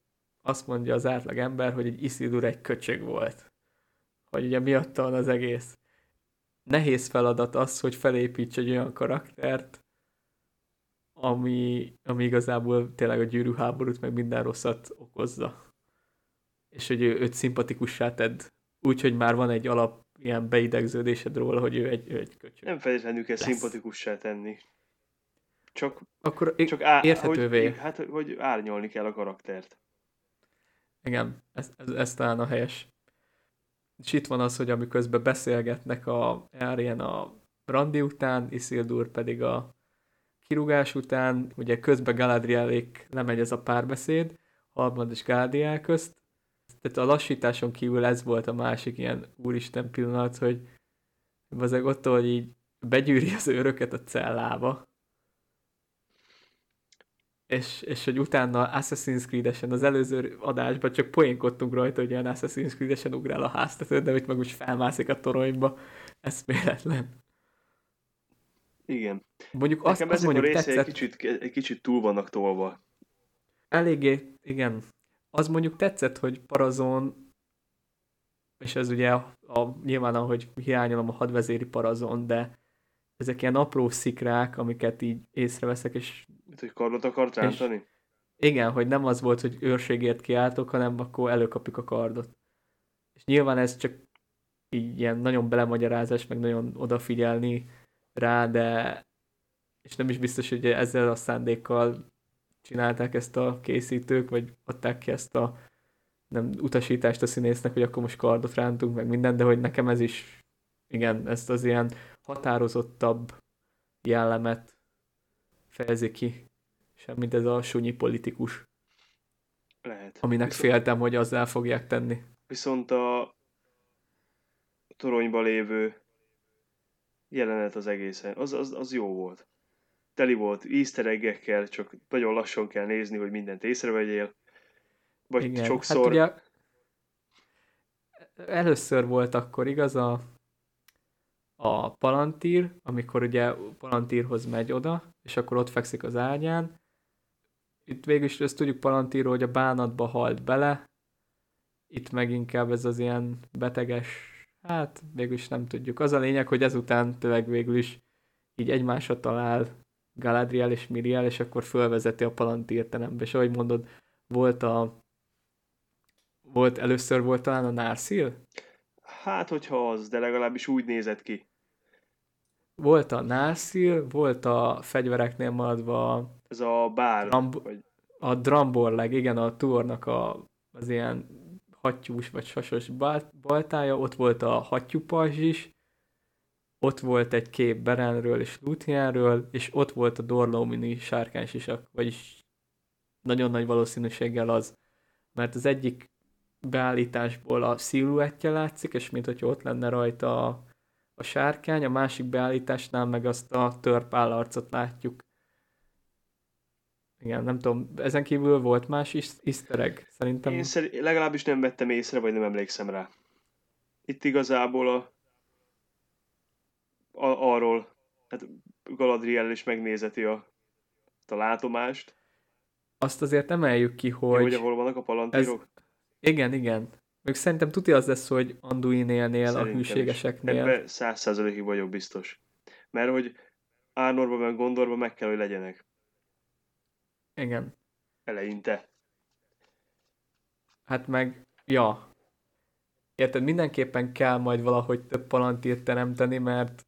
azt mondja az átlag ember, hogy egy Isildur egy köcsög volt. Hogy ugye miatt van az egész. Nehéz feladat az, hogy felépíts egy olyan karaktert, ami igazából tényleg a gyűrű háborút meg minden rosszat okozza. És hogy őt szimpatikussá tedd. Úgyhogy már van egy alap ilyen beidegződésed róla, hogy ő egy köcsög. Nem feltétlenül kell szimpatikussá tenni. Csak érthetővé. Hogy árnyolni kell a karaktert. Igen, ez talán a helyes. És itt van az, hogy amiközben beszélgetnek a Arryn a randi után, Isildur pedig a kirúgás után, ugye közben Galadrielék lemegy ez a párbeszéd, Halbrand és Galadriel közt. Tehát a lassításon kívül ez volt a másik ilyen úristen pillanat, hogy azért ott, hogy így begyűri az őröket a cellába, és hogy utána Assassin's Creed-esen az előző adásban csak poénkodtunk rajta, hogy ilyen Assassin's Creed-esen ugrál a háztetőt, de itt meg úgy felmászik a toronyba. Ez véletlen. Igen. Mondjuk nekem azt mondjuk tetszett... Nekem ezek a részei egy kicsit túl vannak tolva. Eléggé, igen. Az mondjuk tetszett, hogy Pharazôn, és ez ugye nyilván ahogy hiányolom a hadvezéri Pharazón, de ezek ilyen apró szikrák, amiket így észreveszek, és... Mint, hogy kardot akart rántani? Igen, hogy nem az volt, hogy őrségért kiálltok, hanem akkor előkapjuk a kardot. És nyilván ez csak így ilyen nagyon belemagyarázás, meg nagyon odafigyelni rá, de... És nem is biztos, hogy ezzel a szándékkal csinálták ezt a készítők, vagy adták ki ezt a utasítást a színésznek, hogy akkor most kardot rántunk, meg minden, de hogy nekem ez is... Igen, ezt az ilyen határozottabb jellemet fejezi ki, semmint ez a sunyi politikus. Lehet. Aminek viszont féltem, hogy azzal fogják tenni. Viszont a toronyba lévő jelenet az egészen, az jó volt. teli volt easter egg-ekkel, csak nagyon lassan kell nézni, hogy mindent észrevegyél. Vagy igen, sokszor... Hát ugye, először volt akkor, igaz, a Palantír, amikor ugye Palantírhoz megy oda, és akkor ott fekszik az ágyán. Itt végül is ezt tudjuk Palantírról, hogy a bánatba halt bele. Itt meg inkább ez az ilyen beteges, hát végül is nem tudjuk. Az a lényeg, hogy ezután töveg végül is így egymásra talál Galadriel és Miriel, és akkor fölvezeti a Palantír terembe. És ahogy mondod, először volt talán a Narsil? Hát, hogyha az, de legalábbis úgy nézett ki. Volt a Narsil, volt a fegyvereknél maradva... Ez a bár. A Dramborleg, igen, a Tuornak az ilyen hattyús vagy sasos baltája, ott volt a hattyúpajzs is, ott volt egy kép Berenről és Lúthienről, és ott volt a Dorlómini sárkánysisak, vagyis nagyon nagy valószínűséggel az, mert az egyik beállításból a sziluettje látszik, és mint hogyha ott lenne rajta a sárkány, a másik beállításnál meg azt a törpállarcot látjuk. Igen, nem tudom, ezen kívül volt más easter egg, szerintem. Én legalábbis nem vettem észre, vagy nem emlékszem rá. Itt igazából arról, hát Galadriel is megnézeti a látomást. Azt azért emeljük ki, hogy... Jó, hogy ahol vannak a palantírok? Igen. Még szerintem tuti az lesz, hogy Anduinélnél, a hűségeseknél. Ebben 100%-ig vagyok biztos. Mert hogy Arnorban, meg Gondorban meg kell, hogy legyenek. Igen. Eleinte. Hát meg, ja. Érted, mindenképpen kell majd valahogy több palantírt teremteni, mert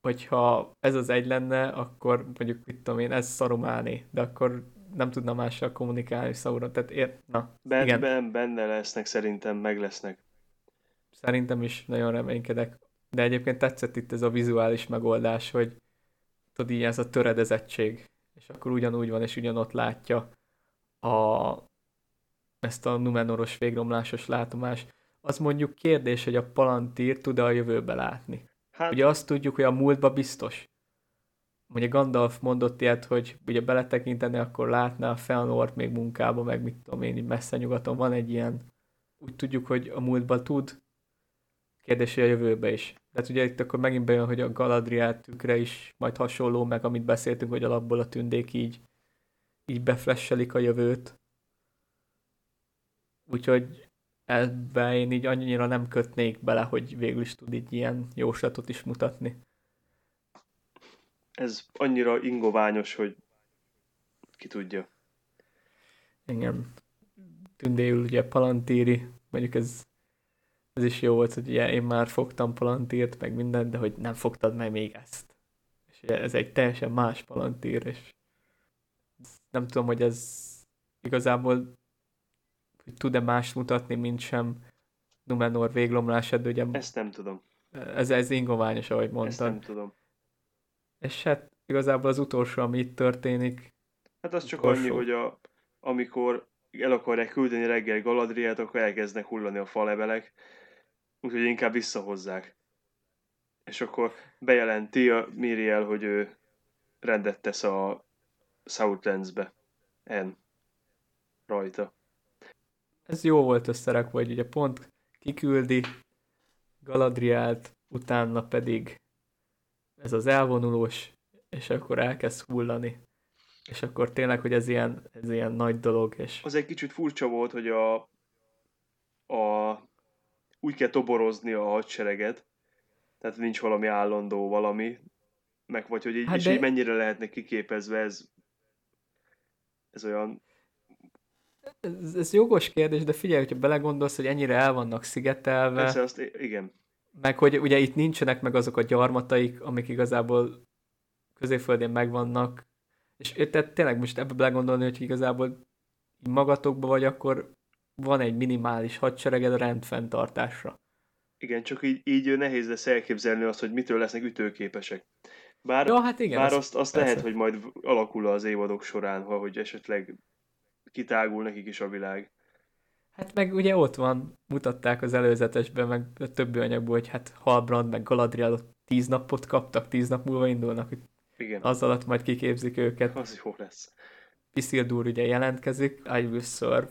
hogyha ez az egy lenne, akkor mondjuk, mit tudom én, ez Szarumáné, de akkor nem tudna mással kommunikálni Sauron, tehát benne lesznek, szerintem meg lesznek. Szerintem is nagyon reménykedek. De egyébként tetszett itt ez a vizuális megoldás, hogy tudod, így ez a töredezettség. És akkor ugyanúgy van, és ugyanott látja ezt a numenoros végromlásos látomást. Az mondjuk kérdés, hogy a Palantír tud-e a jövőbe látni. Hát... Ugye azt tudjuk, hogy a múltba biztos. Ugye Gandalf mondott ilyet, hogy ugye beletekinteni, akkor látná a Fëanort még munkába, meg mit tudom én, messze nyugaton van egy ilyen. Úgy tudjuk, hogy a múltba tud, kérdés, hogy a jövőbe is. Tehát ugye itt akkor megint bejön, hogy a Galadriel tükre is majd hasonló, meg amit beszéltünk, hogy alapból a tündék így beflesselik a jövőt. Úgyhogy ebben én így annyira nem kötnék bele, hogy végül is tud így ilyen jóslatot is mutatni. Ez annyira ingoványos, hogy ki tudja. Igen. Tündéül ugye palantíri, mondjuk ez is jó volt, hogy ugye én már fogtam palantírt, meg mindent, de hogy nem fogtad meg még ezt. És ugye ez egy teljesen más palantír, és nem tudom, hogy ez igazából hogy tud-e más mutatni, mint sem Numenor véglomlását, ugye... Ezt nem tudom. Ez ingoványos, ahogy mondtad. Ezt nem tudom. És hát igazából az utolsó, ami itt történik... Hát az csak annyi, hogy amikor el akarják küldeni reggel Galadrielt, akkor elkezdnek hullani a falebelek, úgyhogy inkább visszahozzák. És akkor bejelenti a Miriel, hogy ő rendet tesz a Southlands-be. Rajta. Ez jó volt összerak, vagy ugye pont kiküldi Galadrielt, utána pedig ez az elvonulós, és akkor elkezd hullani. És akkor tényleg, hogy ez ilyen nagy dolog. És... Az egy kicsit furcsa volt, hogy úgy kell toborozni a hadsereget, tehát nincs valami állandó valami, meg vagy, hogy így, hát és de... így mennyire lehetnek kiképezve, ez olyan... Ez jogos kérdés, de figyelj, hogyha belegondolsz, hogy ennyire el vannak szigetelve. Persze, azt igen. Meg hogy ugye itt nincsenek meg azok a gyarmataik, amik igazából középföldén megvannak, és tehát tényleg most ebbe belegondolni, hogy igazából magatokba vagy, akkor van egy minimális hadsereged a rendfenntartásra. Igen, csak így nehéz lesz elképzelni azt, hogy mitől lesznek ütőképesek. Bár azt lehet, hogy majd alakul az évadok során, hogy esetleg kitágul nekik is a világ. Hát meg ugye ott van, mutatták az előzetesben, meg a többi anyagból, hogy hát Halbrand, meg Galadriel 10 napot kaptak, 10 nap múlva indulnak. Igen. Az alatt majd kiképzik őket. Az jó lesz. Isildur ugye jelentkezik, I will serve.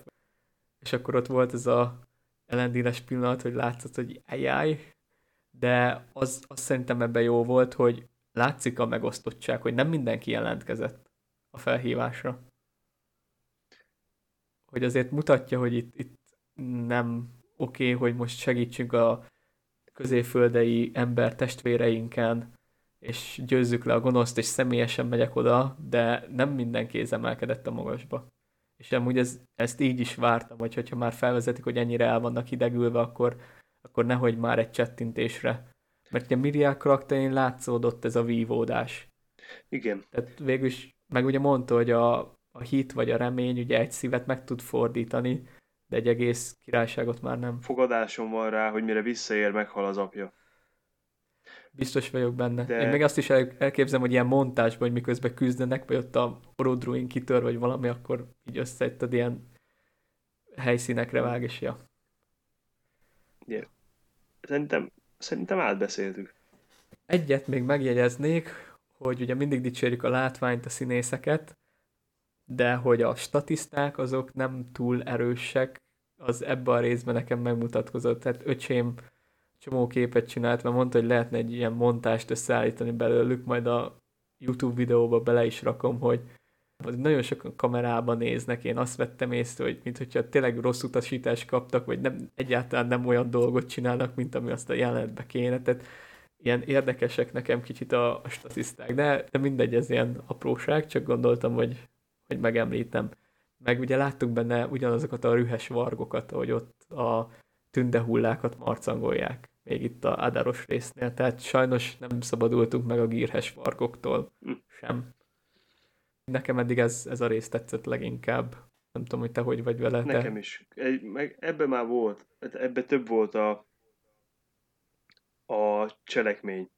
És akkor ott volt ez a elendíres pillanat, hogy látszott, hogy ajaj. De az szerintem ebben jó volt, hogy látszik a megosztottság, hogy nem mindenki jelentkezett a felhívásra. Hogy azért mutatja, hogy itt nem oké, hogy most segítsünk a középföldei ember testvéreinken, és győzzük le a gonoszt, és személyesen megyek oda, de nem minden kéz emelkedett a magasba. És amúgy ezt így is vártam, hogyha már felvezetik, hogy ennyire el vannak hidegülve, akkor nehogy már egy csettintésre. Mert ugye Miriel karakterén látszódott ez a vívódás. Igen. Tehát végülis, meg ugye mondta, hogy a hit vagy a remény ugye egy szívet meg tud fordítani, de egy egész királyságot már nem. Fogadásom van rá, hogy mire visszaér, meghal az apja. Biztos vagyok benne. De... Én még azt is elképzelem, hogy ilyen montázsban, hogy miközben küzdenek, vagy ott a Orodruin kitör, vagy valami, akkor így összeitted ilyen helyszínekre vág, és ja. Yeah. Szerintem átbeszéltük. Egyet még megjegyeznék, hogy ugye mindig dicsérjük a látványt, a színészeket, de hogy a statiszták azok nem túl erősek, az ebben a részben nekem megmutatkozott. Tehát öcsém csomó képet csinált, mert mondta, hogy lehetne egy ilyen montást összeállítani belőlük, majd a YouTube videóba bele is rakom, hogy nagyon sokan kamerában néznek, én azt vettem észre, hogy mintha tényleg rossz utasítást kaptak, vagy nem, egyáltalán nem olyan dolgot csinálnak, mint ami azt a jelenetbe kéne. Tehát ilyen érdekesek nekem kicsit a statiszták, de mindegy, ez ilyen apróság, csak gondoltam, hogy megemlítem. Meg ugye láttuk benne ugyanazokat a rühes vargokat, ahogy ott a tündehullákat marcangolják, még itt a adáros résznél, tehát sajnos nem szabadultunk meg a gírhes vargoktól sem. Nekem eddig ez a rész tetszett leginkább. Nem tudom, hogy te hogy vagy vele. Nekem is. Ebben már volt. Ebben több volt a cselekmény.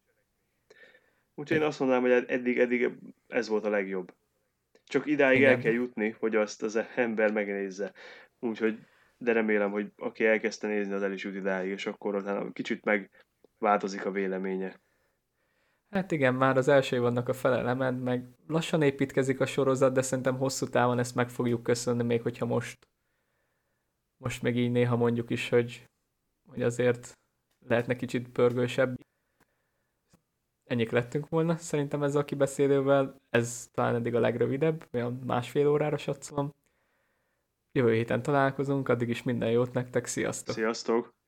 Úgyhogy én azt mondanám, hogy eddig ez volt a legjobb. Csak idáig igen. El kell jutni, hogy azt az ember megnézze. Úgyhogy, de remélem, hogy aki elkezdte nézni, az el is jut idáig, és akkor utána kicsit megváltozik a véleménye. Hát igen, már az első évadnak a fele lement, meg lassan építkezik a sorozat, de szerintem hosszú távon ezt meg fogjuk köszönni, még hogyha most meg így néha mondjuk is, hogy azért lehetne kicsit pörgősebb. Ennyik lettünk volna szerintem ezzel a kibeszélővel, ez talán eddig a legrövidebb, olyan másfél órára satszolom. Jövő héten találkozunk, addig is minden jót nektek, sziasztok! Sziasztok!